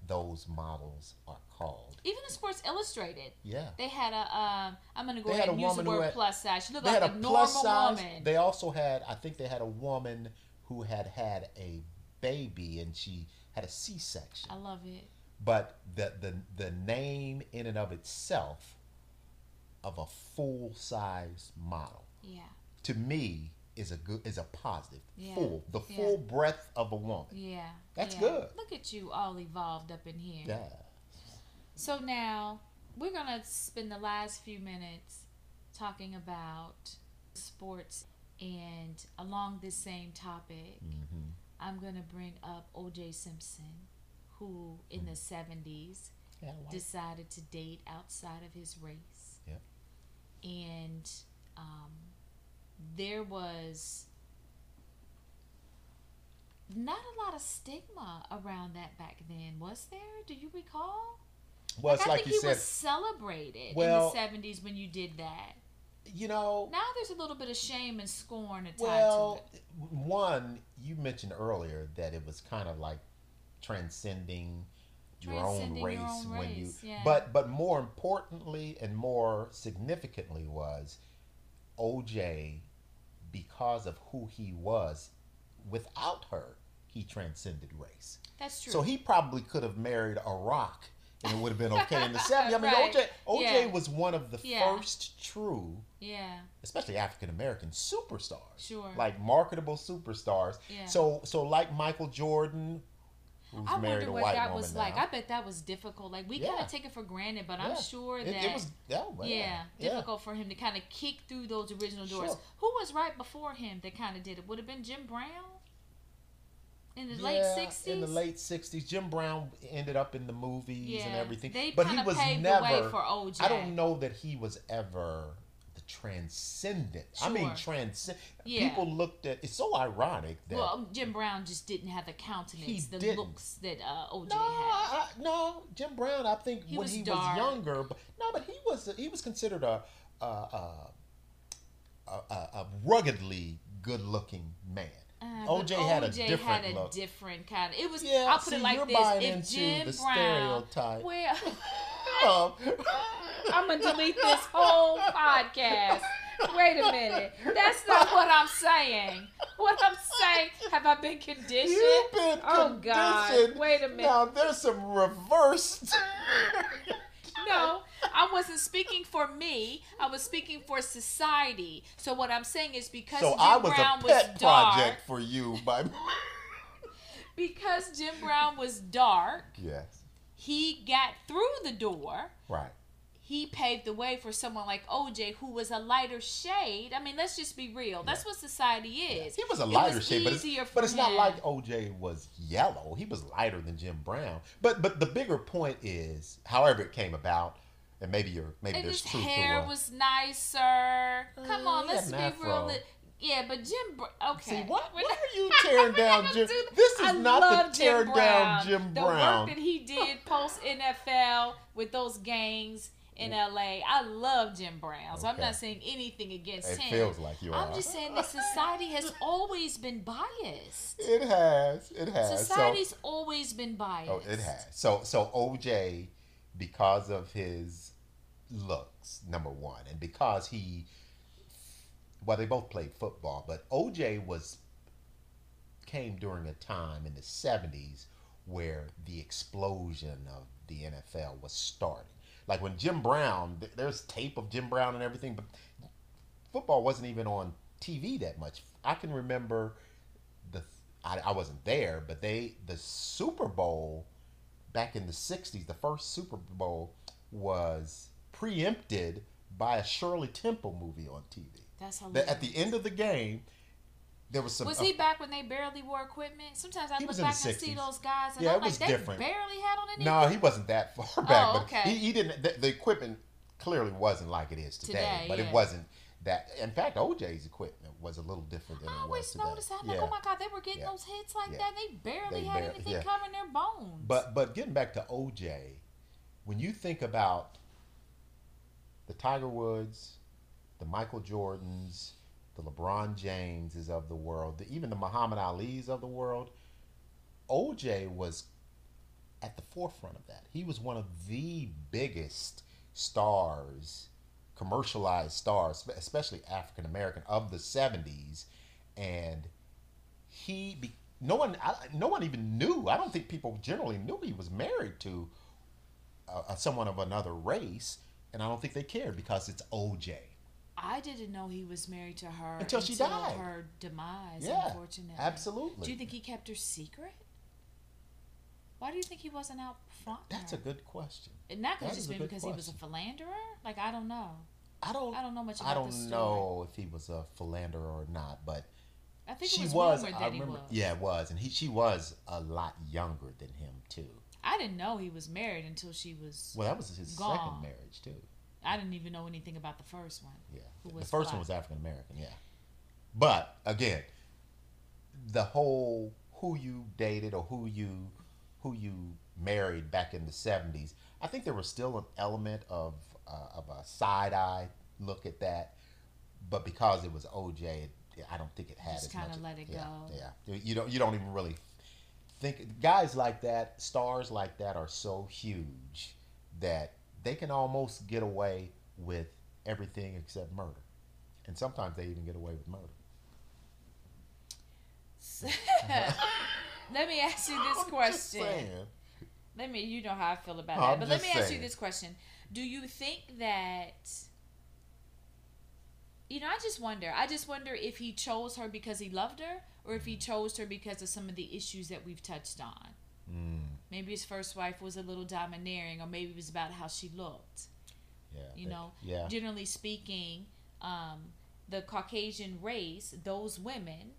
those models are called. Even in Sports Illustrated. Yeah. They had I'm going to go ahead and use the word plus size. She looked like a normal woman. They also had, I think they had a woman who had a baby and she had a C-section. I love it. But the name in and of itself of a full-size model. Yeah. To me, is a positive. Yeah. The full breadth of a woman. Yeah, that's good. Look at you, all evolved up in here. Yeah. So now we're gonna spend the last few minutes talking about sports, and along this same topic, I'm gonna bring up O.J. Simpson, who in the 70s decided to date outside of his race. Yeah. And there was not a lot of stigma around that back then, was there? Do you recall? Well, it's like you said, was celebrated in the 70s when you did that. You know, now there's a little bit of shame and scorn attached to it. One, you mentioned earlier that it was kind of like transcending your own race. But more importantly and more significantly was O.J., because of who he was, without her, he transcended race. That's true. So he probably could have married a rock and it would have been okay in the 70s. I mean, right. O.J. was one of the first true, especially African-American superstars. Sure. Like marketable superstars. Yeah. So like Michael Jordan, who's married a white woman now. I wonder what that was like. I bet that was difficult. Like, we kind of take it for granted, but I'm sure that it was difficult for him to kind of kick through those original doors. Sure. Who was right before him that kind of did it? Would have been Jim Brown? In the late 60s? In the late 60s. Jim Brown ended up in the movies and everything. But he was never, for OJ. I don't know that he was ever the transcendent. Sure. I mean, people looked at, it's so ironic that. Well, Jim Brown just didn't have the countenance, looks that OJ had. No, Jim Brown, I think when he was younger, but he was considered a ruggedly good-looking man. OJ had a different kind of. It was. Yeah, I'll put it like this: if Jim Brown, I'm gonna delete this whole podcast. Wait a minute, that's not what I'm saying. What I'm saying, have I been conditioned? You've been conditioned. God! Wait a minute. Now there's some reversed. No, I wasn't speaking for me. I was speaking for society. So what I'm saying is because because Jim Brown was dark. Yes. He got through the door. Right. He paved the way for someone like OJ, who was a lighter shade. I mean, let's just be real. That's what society is. He was a lighter shade, but it's not like OJ was yellow. He was lighter than Jim Brown. But the bigger point is, however it came about, and maybe there's truth to it. His hair was nicer. Come on, let's be real. Yeah, but Jim Brown. Okay. See, what are you tearing down Jim? This is not the tear down Jim Brown. The work that he did post NFL with those gangs. In LA, I love Jim Brown, so I'm not saying anything against him. It feels like you are. I'm just saying that society has always been biased. It has. Society's always been biased. Oh, it has. So OJ, because of his looks, number one, and because they both played football, but OJ came during a time in the 70s where the explosion of the NFL was starting. Like when Jim Brown, there's tape of Jim Brown and everything, but football wasn't even on TV that much. I can remember I wasn't there, but the Super Bowl back in the 60s, the first Super Bowl was preempted by a Shirley Temple movie on TV. That's hilarious. At the end of the game, there was some. Was he back when they barely wore equipment? Sometimes I look back and see those guys, and I'm like, they barely had on anything. No, he wasn't that far back. Oh, okay. But he didn't. The equipment clearly wasn't like it is today, but it wasn't that. In fact, OJ's equipment was a little different than it was today. I always noticed. I'm like, oh my God, they were getting those hits like that. They barely had anything covering their bones. But getting back to OJ, when you think about the Tiger Woods, the Michael Jordans, the LeBron Jameses of the world, even the Muhammad Ali's of the world, OJ was at the forefront of that. He was one of the biggest stars, commercialized stars, especially African American, of the 70s, and no one even knew. I don't think people generally knew he was married to someone of another race, and I don't think they cared because it's OJ. I didn't know he was married to her until she died. Her demise, unfortunately. Absolutely. Do you think he kept her secret? Why do you think he wasn't out front? That's a good question. And that could just be because he was a philanderer. Like, I don't know. I don't know much about the story. I don't know if he was a philanderer or not, but I think she was. I remember. Yeah, it was, and she was a lot younger than him too. I didn't know he was married until she was. Well, that was his second marriage too. I didn't even know anything about the first one. Yeah. The first one was African American, But again, the whole who you dated or who you married back in the 70s, I think there was still an element of a side-eye look at that, but because it was O.J., I don't think it had as much. Just kind of let it go. Yeah, you don't even really think. Guys like that, stars like that, are so huge that they can almost get away with everything except murder, and sometimes they even get away with murder. So, let me ask you this question. Let me, you know how I feel about that, but let me ask you this question. Do you think that, you know, I just wonder if he chose her because he loved her, or if he chose her because of some of the issues that we've touched on. Mm. Maybe his first wife was a little domineering, or maybe it was about how she looked. Yeah. You know, generally speaking, the Caucasian race, those women,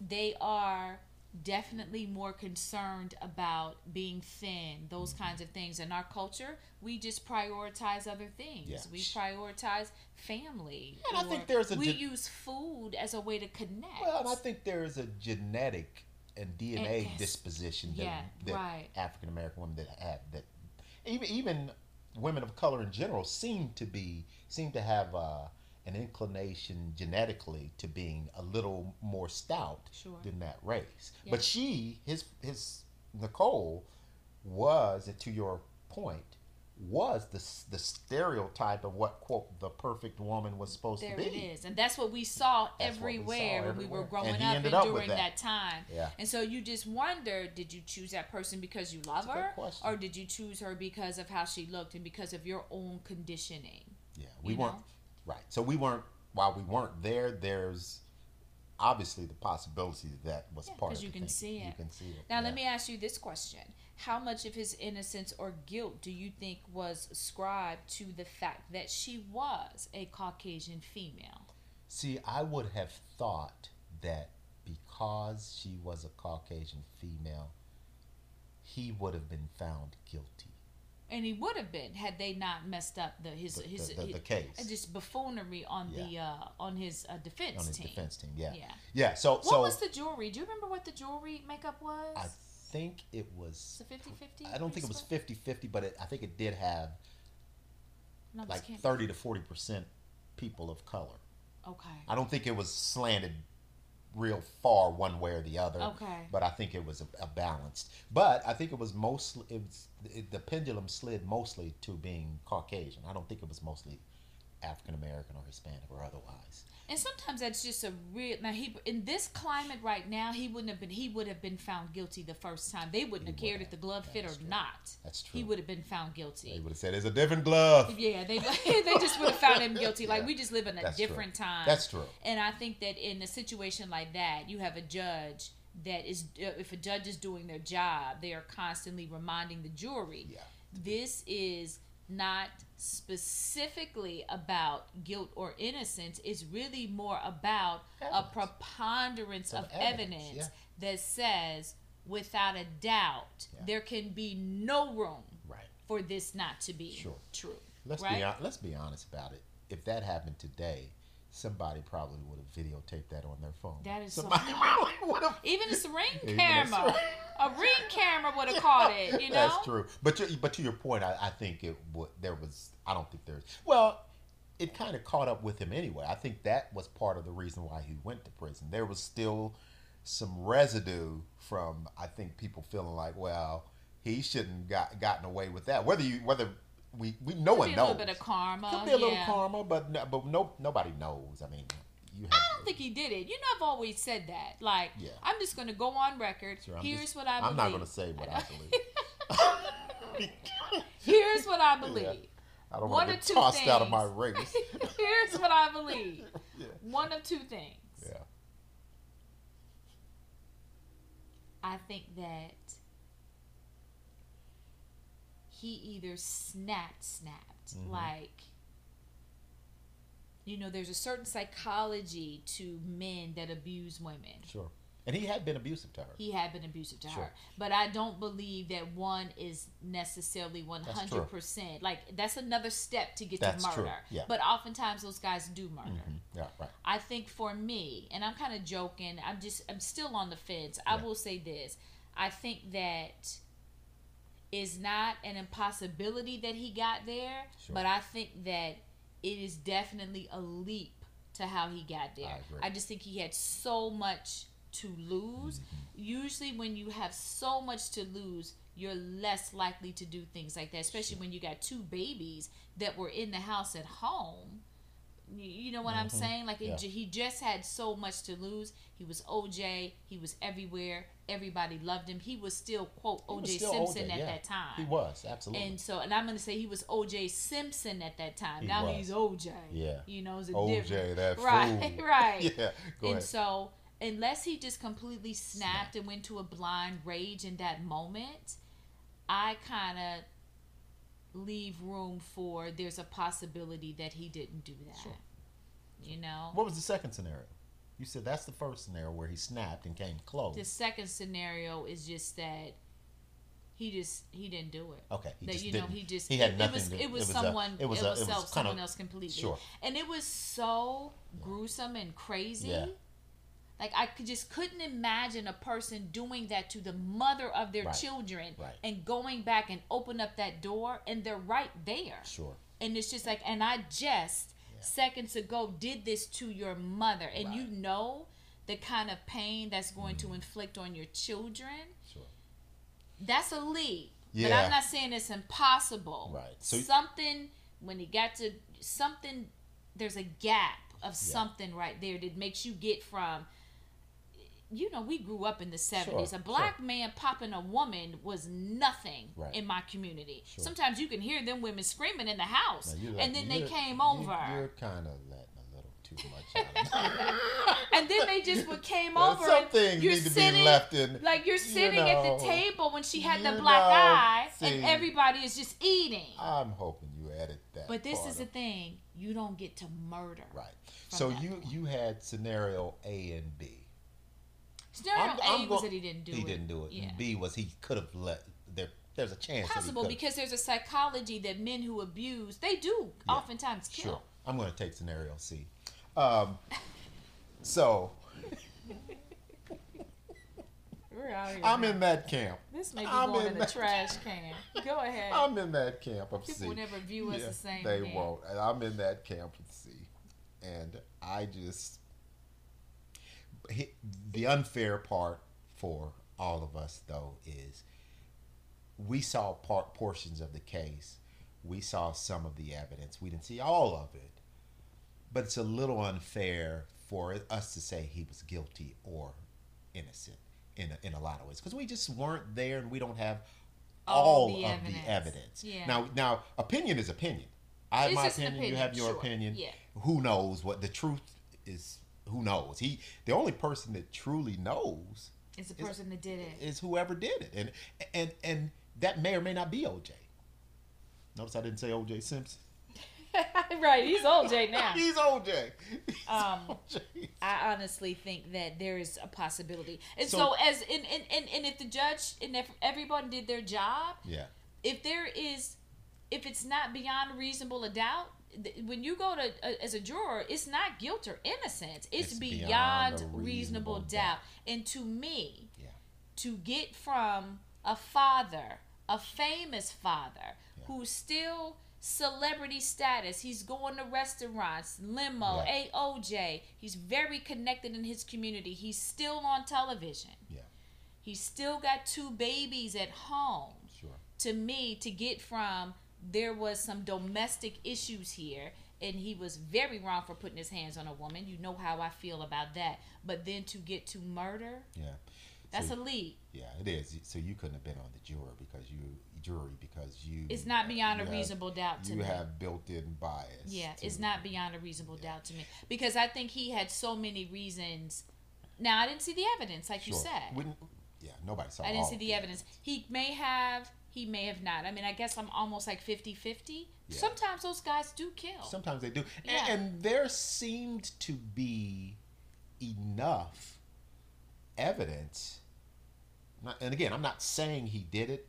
they are definitely more concerned about being thin, those mm-hmm. kinds of things. In our culture, we just prioritize other things. Yeah. We prioritize family. And I think there's we use food as a way to connect. Well, and I think there is a genetic and DNA disposition that African American women that have, that even women of color in general seem to have an inclination genetically to being a little more stout than that race. Yeah. But his Nicole was, and to your point, was the stereotype of what, quote, the perfect woman was supposed to be. There it is. And that's what we saw everywhere when we were growing up and during that time. Yeah. And so you just wonder, did you choose that person because you love her? Or did you choose her because of how she looked and because of your own conditioning? Yeah, we weren't. Right. So while we weren't there, there's obviously the possibility that was part of it. Because you can see it. Now, let me ask you this question. How much of his innocence or guilt do you think was ascribed to the fact that she was a Caucasian female? See, I would have thought that because she was a Caucasian female, he would have been found guilty. And he would have been had they not messed up his case, just buffoonery on his defense team. Yeah. So what was the jewelry? Do you remember what the jewelry makeup was? I think it was 50-50. I don't think it was 50-50, but I think it did have 30 to 40% people of color. Okay. I don't think it was slanted real far one way or the other. Okay. But I think it was a balanced. But I think it was mostly the pendulum slid mostly to being Caucasian. I don't think it was mostly African American or Hispanic or otherwise. And sometimes that's just a real. Now he, in this climate right now, he would have been found guilty the first time. They wouldn't have cared if the glove fit or not. That's true. He would have been found guilty. They would have said it's a different glove. Yeah, they just would have found him guilty. Like we just live in a different time. That's true. And I think that in a situation like that, you have a judge that is, if a judge is doing their job, they are constantly reminding the jury. Yeah. This is not specifically about guilt or innocence, is really more about a preponderance of evidence that says, without a doubt, there can be no room for this not to be true. Let's be honest about it. If that happened today, somebody probably would have videotaped that on their phone. That is somebody would have. Even this ring camera. A ring camera would have caught it, you know? That's true. But to your point, I think it would. There was, I don't think there's. Well, it kind of caught up with him anyway. I think that was part of the reason why he went to prison. There was still some residue from, I think, people feeling like, well, he shouldn't gotten away with that. Whether we no one knows. Could be a little bit of karma. Could be a little karma, but nobody knows. I mean, I don't think he did it. You know, I've always said that. Like, I'm just going to go on record. Sure, here's what I believe. I'm not going to say what I believe. Here's what I believe. Yeah. I don't want to get tossed out of my race. Here's what I believe. Yeah. One of two things. Yeah. I think that he either snapped, mm-hmm. like, you know, there's a certain psychology to men that abuse women. Sure. And he had been abusive to her. But I don't believe that one is necessarily 100%. That's true. Like, that's another step to get to murder. True. Yeah. But oftentimes those guys do murder. Mm-hmm. Yeah, right. I think for me, and I'm kind of joking, I'm still on the fence. I will say this. I think that it's not an impossibility that he got there, sure. but I think that it is definitely a leap to how he got there. I just think he had so much to lose. Mm-hmm. Usually when you have so much to lose, you're less likely to do things like that, especially when you got two babies that were in the house at home. You know what mm-hmm. I'm saying? Like yeah. He just had so much to lose. He was OJ. He was everywhere. Everybody loved him. He was still, quote, O.J. Simpson at that time. He was, absolutely. And I'm going to say he was O.J. Simpson at that time. Now he's O.J. Yeah. You know, it's a different. O.J., that fool. Right, right. Yeah, go ahead. So unless he just completely snapped and went to a blind rage in that moment, I kind of leave room for there's a possibility that he didn't do that. Sure. You know? What was the second scenario? You said that's the first scenario where he snapped and came close. The second scenario is just that he didn't do it. Okay. He that, just you didn't. Know, he just he had it, nothing it was, to do. It was someone a, it was, a, it was someone else completely. Sure. And it was so gruesome and crazy. Yeah. Like I just couldn't imagine a person doing that to the mother of their children and going back and open up that door and they're right there. Sure. And it's just like, and I just seconds ago did this to your mother, and you know the kind of pain that's going to inflict on your children. Sure. That's a leap. Yeah. But I'm not saying it's impossible. Right. So something when he got to something, there's a gap of something right there that makes you get from. You know, we grew up in the 70s. Sure, a black man popping a woman was nothing in my community. Sure. Sometimes you can hear them women screaming in the house, and then they came over. You're kind of letting a little too much out. And then they just came over. Some things need to be left in. Like you're sitting at the table when she had the black eye, and everybody is just eating. I'm hoping you edit that. But this is the thing: you don't get to murder. Right. So you had scenario A and B. Scenario A was that he didn't do it. He didn't do it. Yeah. B was he could have let there's a chance. Possible because there's a psychology that men who abuse they do oftentimes kill. Sure. I'm gonna take scenario C. So we're out here. I'm in that camp. This may be going in the trash can. Go ahead. I'm in that camp of C. People never view us the same. They won't. And I'm in that camp of C. And I just the unfair part for all of us, though, is we saw portions of the case. We saw some of the evidence. We didn't see all of it. But it's a little unfair for us to say he was guilty or innocent in a lot of ways. Because we just weren't there and we don't have all of the evidence. Yeah. Now, opinion is opinion. I have my opinion. You have your opinion. Yeah. Who knows what the truth is. Who knows? The only person that truly knows is the person that did it. Is whoever did it, and that may or may not be OJ. Notice I didn't say OJ Simpson. Right, he's OJ now. He's OJ. I honestly think that there is a possibility, and so as and if the judge and if everybody did their job, if it's not beyond reasonable a doubt. When you go to as a juror, it's not guilt or innocence. It's beyond reasonable doubt. And to me, to get from a father, a famous father, who's still celebrity status, he's going to restaurants, limo, AOJ, he's very connected in his community. He's still on television. Yeah. He's still got two babies at home. Sure. To me, to get from there was some domestic issues here, and he was very wrong for putting his hands on a woman. You know how I feel about that. But then to get to murder, that's a leap. Yeah, it is. So you couldn't have been on the jury because you. It's not beyond a reasonable doubt to me. You have built-in bias. Yeah, it's not beyond a reasonable doubt to me because I think he had so many reasons. Now I didn't see the evidence, like you said. Nobody saw. I didn't see the evidence. He may have not. I mean, I guess I'm almost like 50-50. Yeah. Sometimes those guys do kill. Sometimes they do. Yeah. And there seemed to be enough evidence. And again, I'm not saying he did it,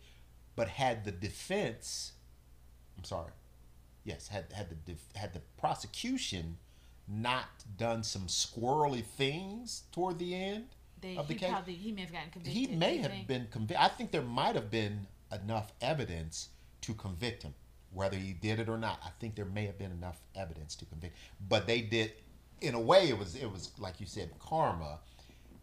but had the defense, I'm sorry. Yes, had the prosecution not done some squirrely things toward the end of the case. He may have gotten convicted. I think there might have been enough evidence to convict him, whether he did it or not. I think there may have been enough evidence to convict, but they did. In a way, it was like you said, karma,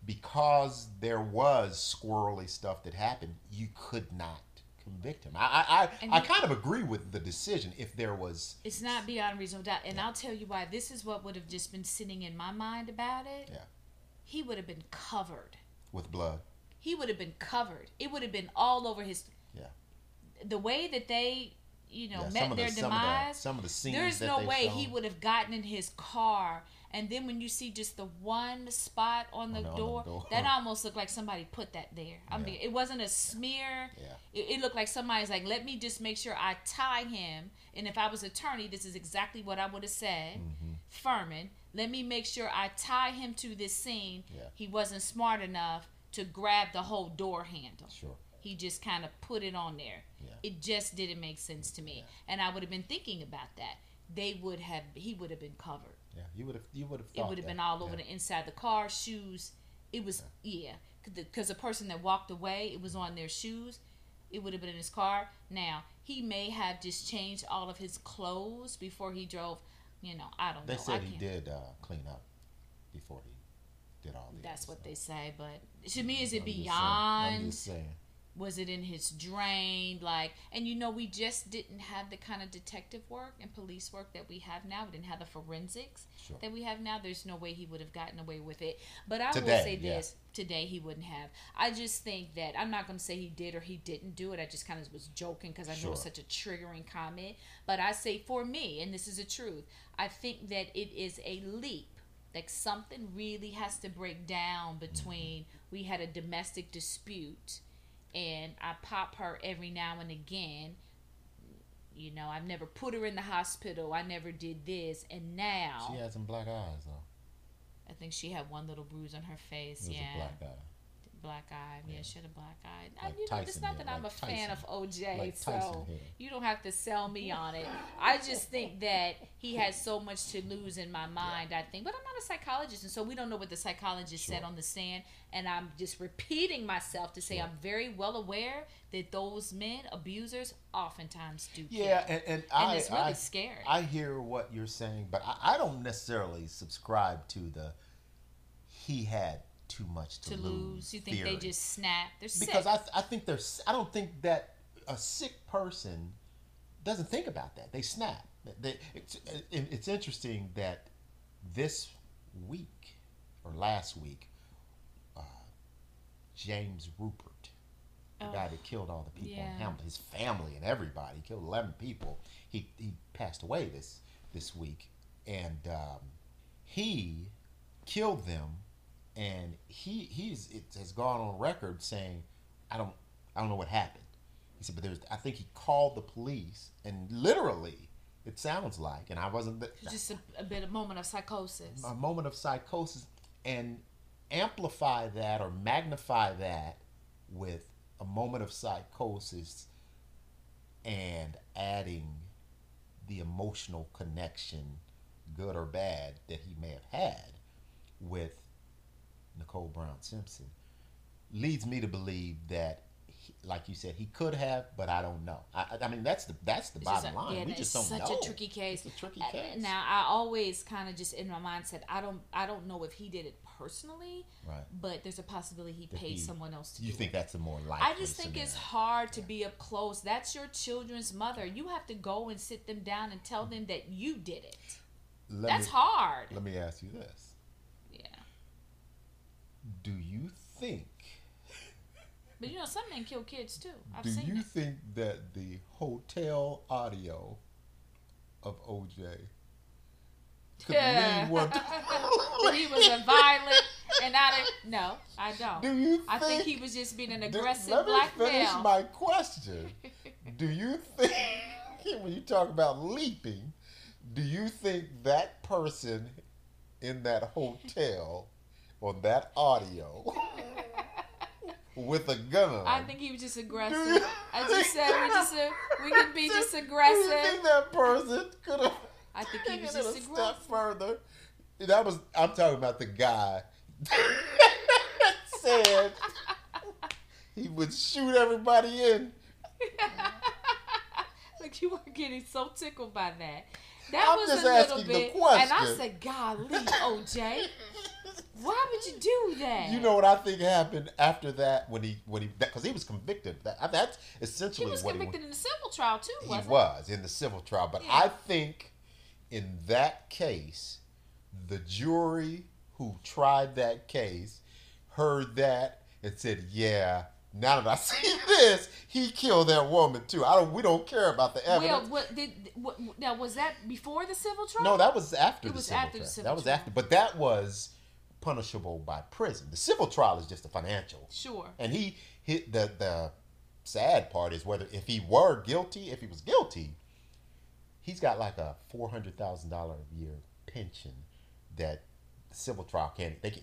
because there was squirrely stuff that happened. You could not convict him. I kind of agree with the decision. If there was, it's not beyond reasonable doubt. And yeah. I'll tell you why. This is what would have just been sitting in my mind about it. Yeah, he would have been covered with blood. He would have been covered. It would have been all over his. Yeah. The way that they, you know, met their demise. Some of the scenes. There's no way he would have gotten in his car. And then when you see just the one spot on the door, that almost looked like somebody put that there. I mean, it wasn't a smear. Yeah. It looked like somebody's like, let me just make sure I tie him. And if I was attorney, this is exactly what I would have said. Mm-hmm. Furman, let me make sure I tie him to this scene. Yeah. He wasn't smart enough to grab the whole door handle. Sure. He just kind of put it on there. Yeah. It just didn't make sense to me. Yeah. And I would have been thinking about that. He would have been covered. Yeah, you would have thought it would have been all over the inside the car, shoes. It was, because the person that walked away, it was on their shoes. It would have been in his car. Now, he may have just changed all of his clothes before he drove. You know, I don't know. They said he did clean up before he did all this. That's what they say, but to me, is it beyond? I'm just saying. Was it in his drain? Like, and you know, we just didn't have the kind of detective work and police work that we have now. We didn't have the forensics that we have now. There's no way he would have gotten away with it. But I will say this, today he wouldn't have. I just think that, I'm not going to say he did or he didn't do it. I just kind of was joking because I know it was such a triggering comment. But I say for me, and this is the truth, I think that it is a leap. Like something really has to break down between we had a domestic dispute and I pop her every now and again. You know, I've never put her in the hospital. I never did this. And now... She had some black eyes, though. I think she had one little bruise on her face. It was a black eye. Black eye. Yeah, she had a black eye. Like you know, it's not that I'm like a fan of OJ, like so you don't have to sell me on it. I just think that he has so much to lose in my mind, I think. But I'm not a psychologist, and so we don't know what the psychologist said on the stand. And I'm just repeating myself to say I'm very well aware that those men, abusers, oftentimes do kill. Yeah, and it's really scary. I hear what you're saying, but I don't necessarily subscribe to the he had too much to lose. You think theory. They just snap? They're sick. Because I think they're. I don't think that a sick person doesn't think about that. They snap. It's interesting that this week or last week, James Rupert, the guy that killed all the people in Hamilton, his family and everybody, killed 11 people. He passed away this week, and he killed them. And he has gone on record saying, I don't know what happened. He said, but I think he called the police, and literally, it sounds like, and I wasn't. Just a moment of psychosis. A moment of psychosis, and amplify that or magnify that with a moment of psychosis, and adding the emotional connection, good or bad, that he may have had with Nicole Brown Simpson, leads me to believe that, like you said, he could have, but I don't know. I mean, that's the bottom line. Yeah, we just don't know. It's such a tricky case. It's a tricky case. Now, I always kind of just in my mind said, I don't know if he did it personally, right? But there's a possibility he paid someone else to do it. You think that's a more likely? I just think it's hard to be up close. That's your children's mother. You have to go and sit them down and tell them that you did it. That's hard. Let me ask you this. Do you think... But you know, some men kill kids too. Do you think that the hotel audio of O.J. could lead one to... He was a violent and No, I don't. Do you think... I think he was just being an aggressive black male. Let me finish my question. Do you think, when you talk about leaping, do you think that person in that hotel... on that audio with a gun. I think he was just aggressive. I just said we could be just aggressive. Do you think that person could have taken it a step further? That was I'm talking about the guy that said he would shoot everybody in Like you were getting so tickled by that. I'm just asking a little bit, and I said, "Golly, OJ, why would you do that?" You know what I think happened after that when he because he was convicted. That's essentially what he was convicted in the civil trial too. But yeah. I think in that case, the jury who tried that case heard that and said, "Yeah. Now that I see this, he killed that woman too. We don't care about the evidence." Now was that before the civil trial? No, that was after the civil trial. But that was punishable by prison. The civil trial is just a financial. Sure. And he hit the sad part is whether if he was guilty, he's got like a $400,000 a year pension that the civil trial can't even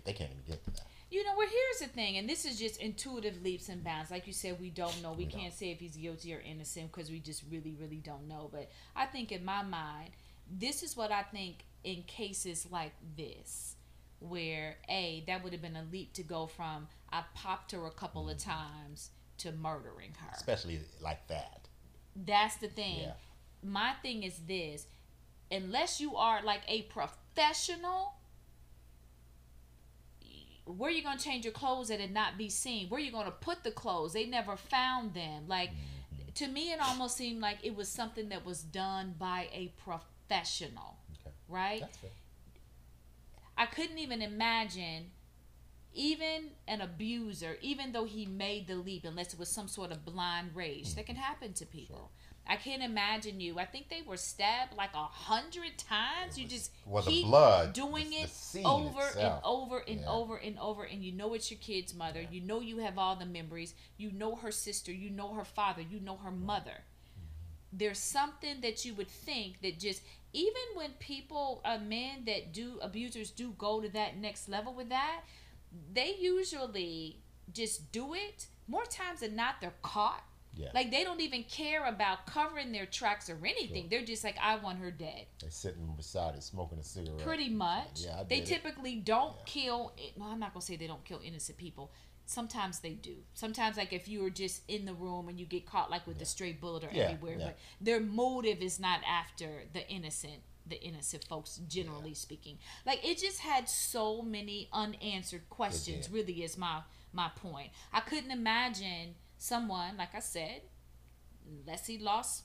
get to that. You know, well, here's the thing, and this is just intuitive leaps and bounds. Like you said, we don't know. We can't say if he's guilty or innocent because we just really, really don't know. But I think in my mind, this is what I think in cases like this, where, A, that would have been a leap to go from I popped her a couple of times to murdering her. Especially like that. That's the thing. Yeah. My thing is this. Unless you are like a professional, where are you going to change your clothes at and not be seen? Where are you going to put the clothes? They never found them. Like, to me, it almost seemed like it was something that was done by a professional, right? That's fair. I couldn't even imagine even an abuser, even though he made the leap, unless it was some sort of blind rage. That can happen to people. Sure. I can't imagine you. I think they were stabbed like 100 times. You just keep doing it over and over and over. And you know it's your kid's mother. Yeah. You know you have all the memories. You know her sister. You know her father. You know her mother. There's something that you would think that just, even when people, men that do, abusers do go to that next level with that, they usually just do it. More times than not, they're caught. Yeah. Like, they don't even care about covering their tracks or anything. Sure. They're just like, I want her dead. They're sitting beside it smoking a cigarette. Pretty much. Yeah, they typically don't kill. Well, I'm not going to say they don't kill innocent people. Sometimes they do. Sometimes, like, if you were just in the room and you get caught, like, with a stray bullet or everywhere. Yeah. But their motive is not after the innocent folks, generally speaking. Like, it just had so many unanswered questions, really is my point. I couldn't imagine someone, like I said, unless he lost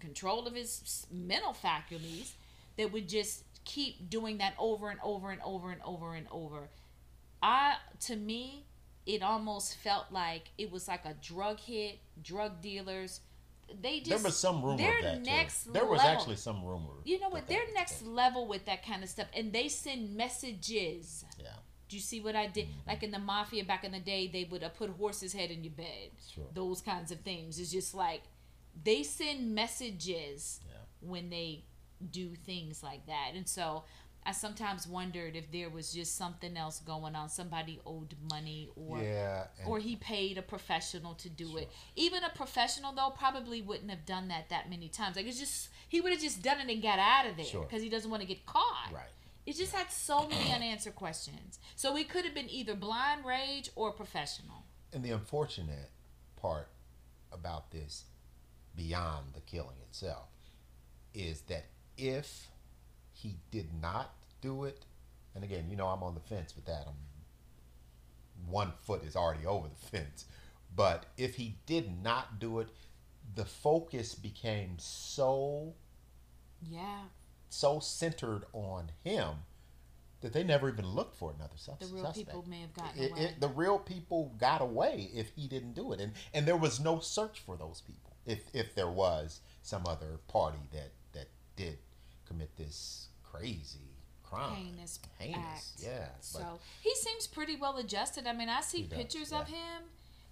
control of his mental faculties, that would just keep doing that over and over and over and over and over. To me, it almost felt like it was like a drug hit, drug dealers. There was some rumor of that too. There was actually some rumor. You know what? They're next level with that kind of stuff, and they send messages. Yeah. Do you see what I did? Like in the mafia back in the day, they would put horse's head in your bed. Sure. Those kinds of things. It's just like they send messages when they do things like that. And so I sometimes wondered if there was just something else going on. Somebody owed money or he paid a professional to do it. Even a professional, though, probably wouldn't have done that many times. Like, it's just, he would have just done it and got out of there because he doesn't want to get caught. Right. It just had so many unanswered questions. So it could have been either blind rage or professional. And the unfortunate part about this, beyond the killing itself, is that if he did not do it, and again, you know, I'm on the fence with that. One foot is already over the fence. But if he did not do it, the focus became so centered on him that they never even looked for another suspect. The real people may have gotten away. The real people got away if he didn't do it, and there was no search for those people. If there was some other party that did commit this crazy crime, heinous act. Yeah. So he seems pretty well adjusted. I mean, I see pictures of him.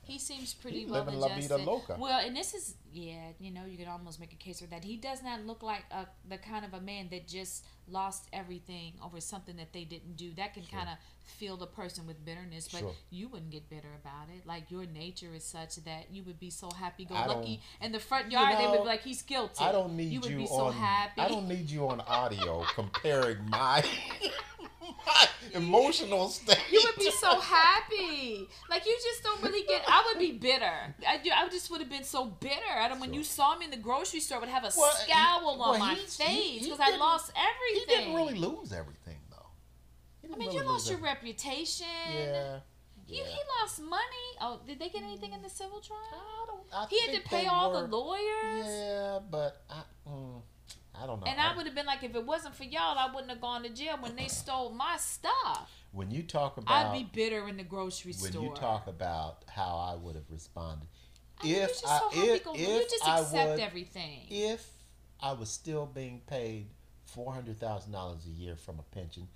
He seems pretty well adjusted. Well, and this is, you know, you could almost make a case for that. He does not look like the kind of a man that just lost everything over something that they didn't do. That can kind of fill the person with bitterness, but you wouldn't get bitter about it. Like, your nature is such that you would be so happy-go-lucky. In the front yard, they would be like, he's guilty. I don't need you on audio comparing my emotional state. You would be so happy. Like, you just don't really get... I would be bitter. I just would have been so bitter. And when you saw me in the grocery store, I would have a scowl on my face because I lost everything. He didn't really lose everything, though. I mean, you lost your reputation. Yeah. He lost money. Oh, did they get anything in the civil trial? He had to pay all the lawyers. Yeah, but... I don't know. And I would have been like, if it wasn't for y'all, I wouldn't have gone to jail when they stole my stuff. When you talk about... I'd be bitter in the grocery store. When you talk about how I would have responded. You just accept everything. If I was still being paid $400,000 a year from a pension,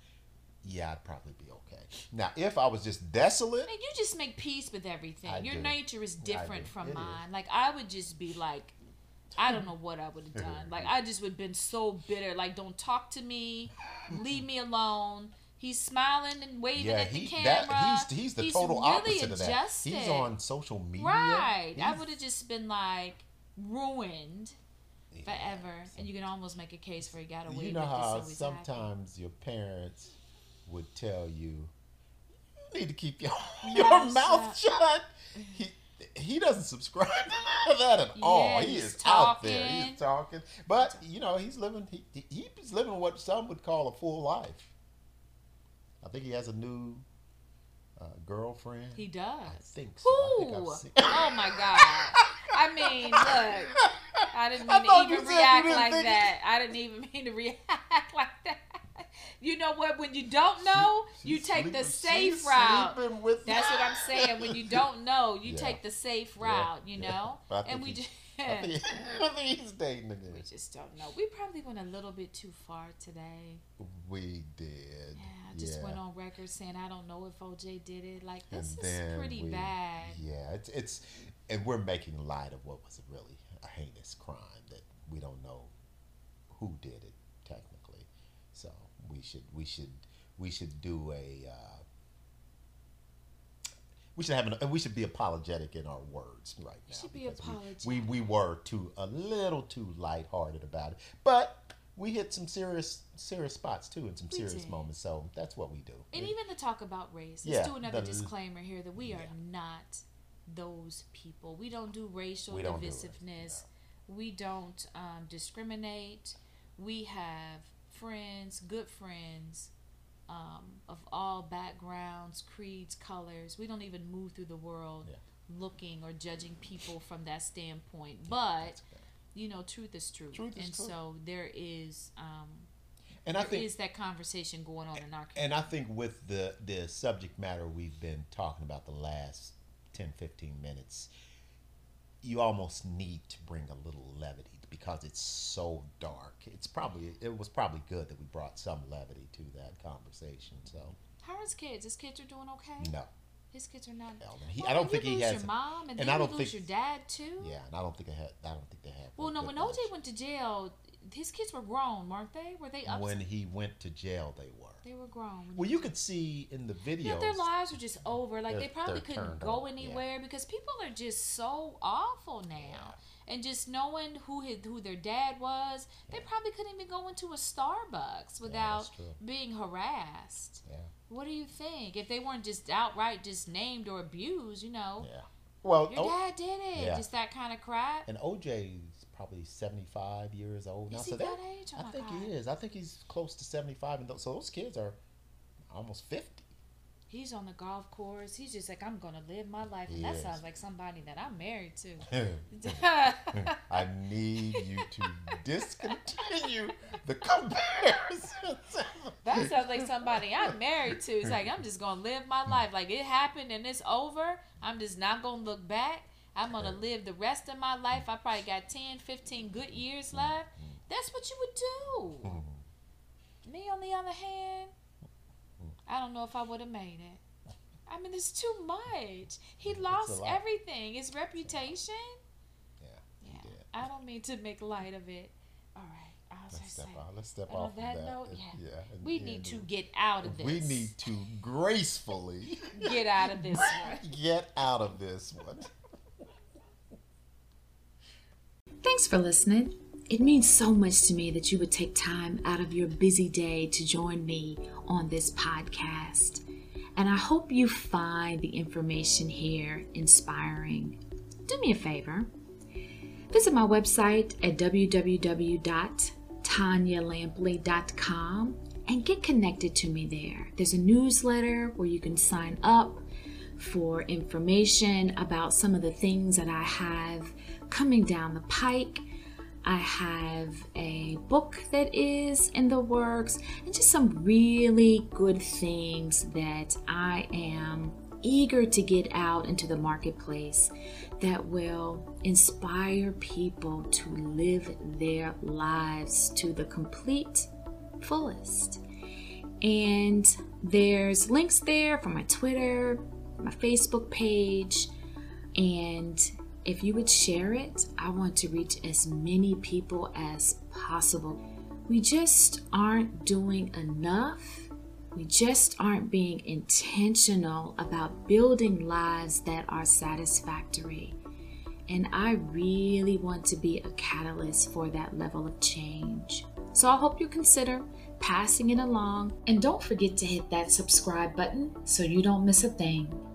yeah, I'd probably be okay. Now, if I was just desolate... Man, you just make peace with everything. Your nature is different from mine. Like, I would just be like... I don't know what I would have done. Like, I just would have been so bitter. Like, don't talk to me. Leave me alone. He's smiling and waving at the camera. He's the total opposite of that. He's on social media. Right. I would have just been, like, ruined forever. And you can almost make a case where he got away with it. You know how sometimes your parents would tell you, you need to keep your mouth shut. He doesn't subscribe to that at all. He is out there. He's talking. But, you know, he's living he's living what some would call a full life. I think he has a new girlfriend. He does. I think so. Who? Oh, my God. I mean, look. I didn't mean to even react like that. I didn't even mean to react like that. You know what? When you don't know, you take the safe route. That's what I'm saying. When you don't know, you take the safe route. You know, and we just. I think he's dating again. We just don't know. We probably went a little bit too far today. We did. Yeah, I just went on record saying I don't know if OJ did it. Like, this is pretty bad. Yeah, it's and we're making light of what was really a heinous crime that we don't know who did it technically. So. We should do a. We should be apologetic in our words right now. We should be apologetic. We were a little too lighthearted about it, but we hit some serious spots too, and some serious moments. So that's what we do. And even to talk about race, let's do another disclaimer here that we are not those people. We don't do racial divisiveness. We don't discriminate. We have. Friends, good friends, of all backgrounds, creeds, colors. We don't even move through the world looking or judging people from that standpoint. Yeah, but you know, truth is truth, and so there is. I think that conversation going on in our community. And I think with the subject matter we've been talking about the last 10-15 minutes, you almost need to bring a little levity. Because it's so dark, it was probably good that we brought some levity to that conversation. So, how are his kids? His kids are doing okay. No, his kids are not. I don't think he has. Your mom and then you lose your dad too. Yeah, and I don't think they had. Well, no, when OJ went to jail, his kids were grown, weren't they? Were they upset? When he went to jail, they were. They were grown. Well, you could see in the video that their lives were just over. Like they probably couldn't go anywhere because people are just so awful now. Yeah. And just knowing who their dad was, they probably couldn't even go into a Starbucks without being harassed. Yeah. What do you think? If they weren't just outright just named or abused, you know. Yeah. Well, your dad did it. Yeah. Just that kind of crap. And OJ's probably 75 years old now. Is he that age? Oh, I think he is. I think he's close to 75, and so those kids are almost 50. He's on the golf course. He's just like, I'm going to live my life. And that sounds like somebody that I'm married to. I need you to discontinue the comparisons. That sounds like somebody I'm married to. It's like, I'm just going to live my life. Like, it happened and it's over. I'm just not going to look back. I'm going to live the rest of my life. I probably got 10, 15 good years left. That's what you would do. Me, on the other hand. I don't know if I would have made it. I mean, it's too much. He lost everything. His reputation. Yeah. Yeah. I don't mean to make light of it. All right. Let's step off. On that note, we need to get out of this. We need to gracefully get out of this one. Get out of this one. Thanks for listening. It means so much to me that you would take time out of your busy day to join me on this podcast. And I hope you find the information here inspiring. Do me a favor. Visit my website at www.TonyaLampley.com and get connected to me there. There's a newsletter where you can sign up for information about some of the things that I have coming down the pike. I have a book that is in the works and just some really good things that I am eager to get out into the marketplace that will inspire people to live their lives to the complete fullest. And there's links there for my Twitter, my Facebook page, and if you would share it, I want to reach as many people as possible. We just aren't doing enough. We just aren't being intentional about building lives that are satisfactory. And I really want to be a catalyst for that level of change. So I hope you consider passing it along. And don't forget to hit that subscribe button so you don't miss a thing.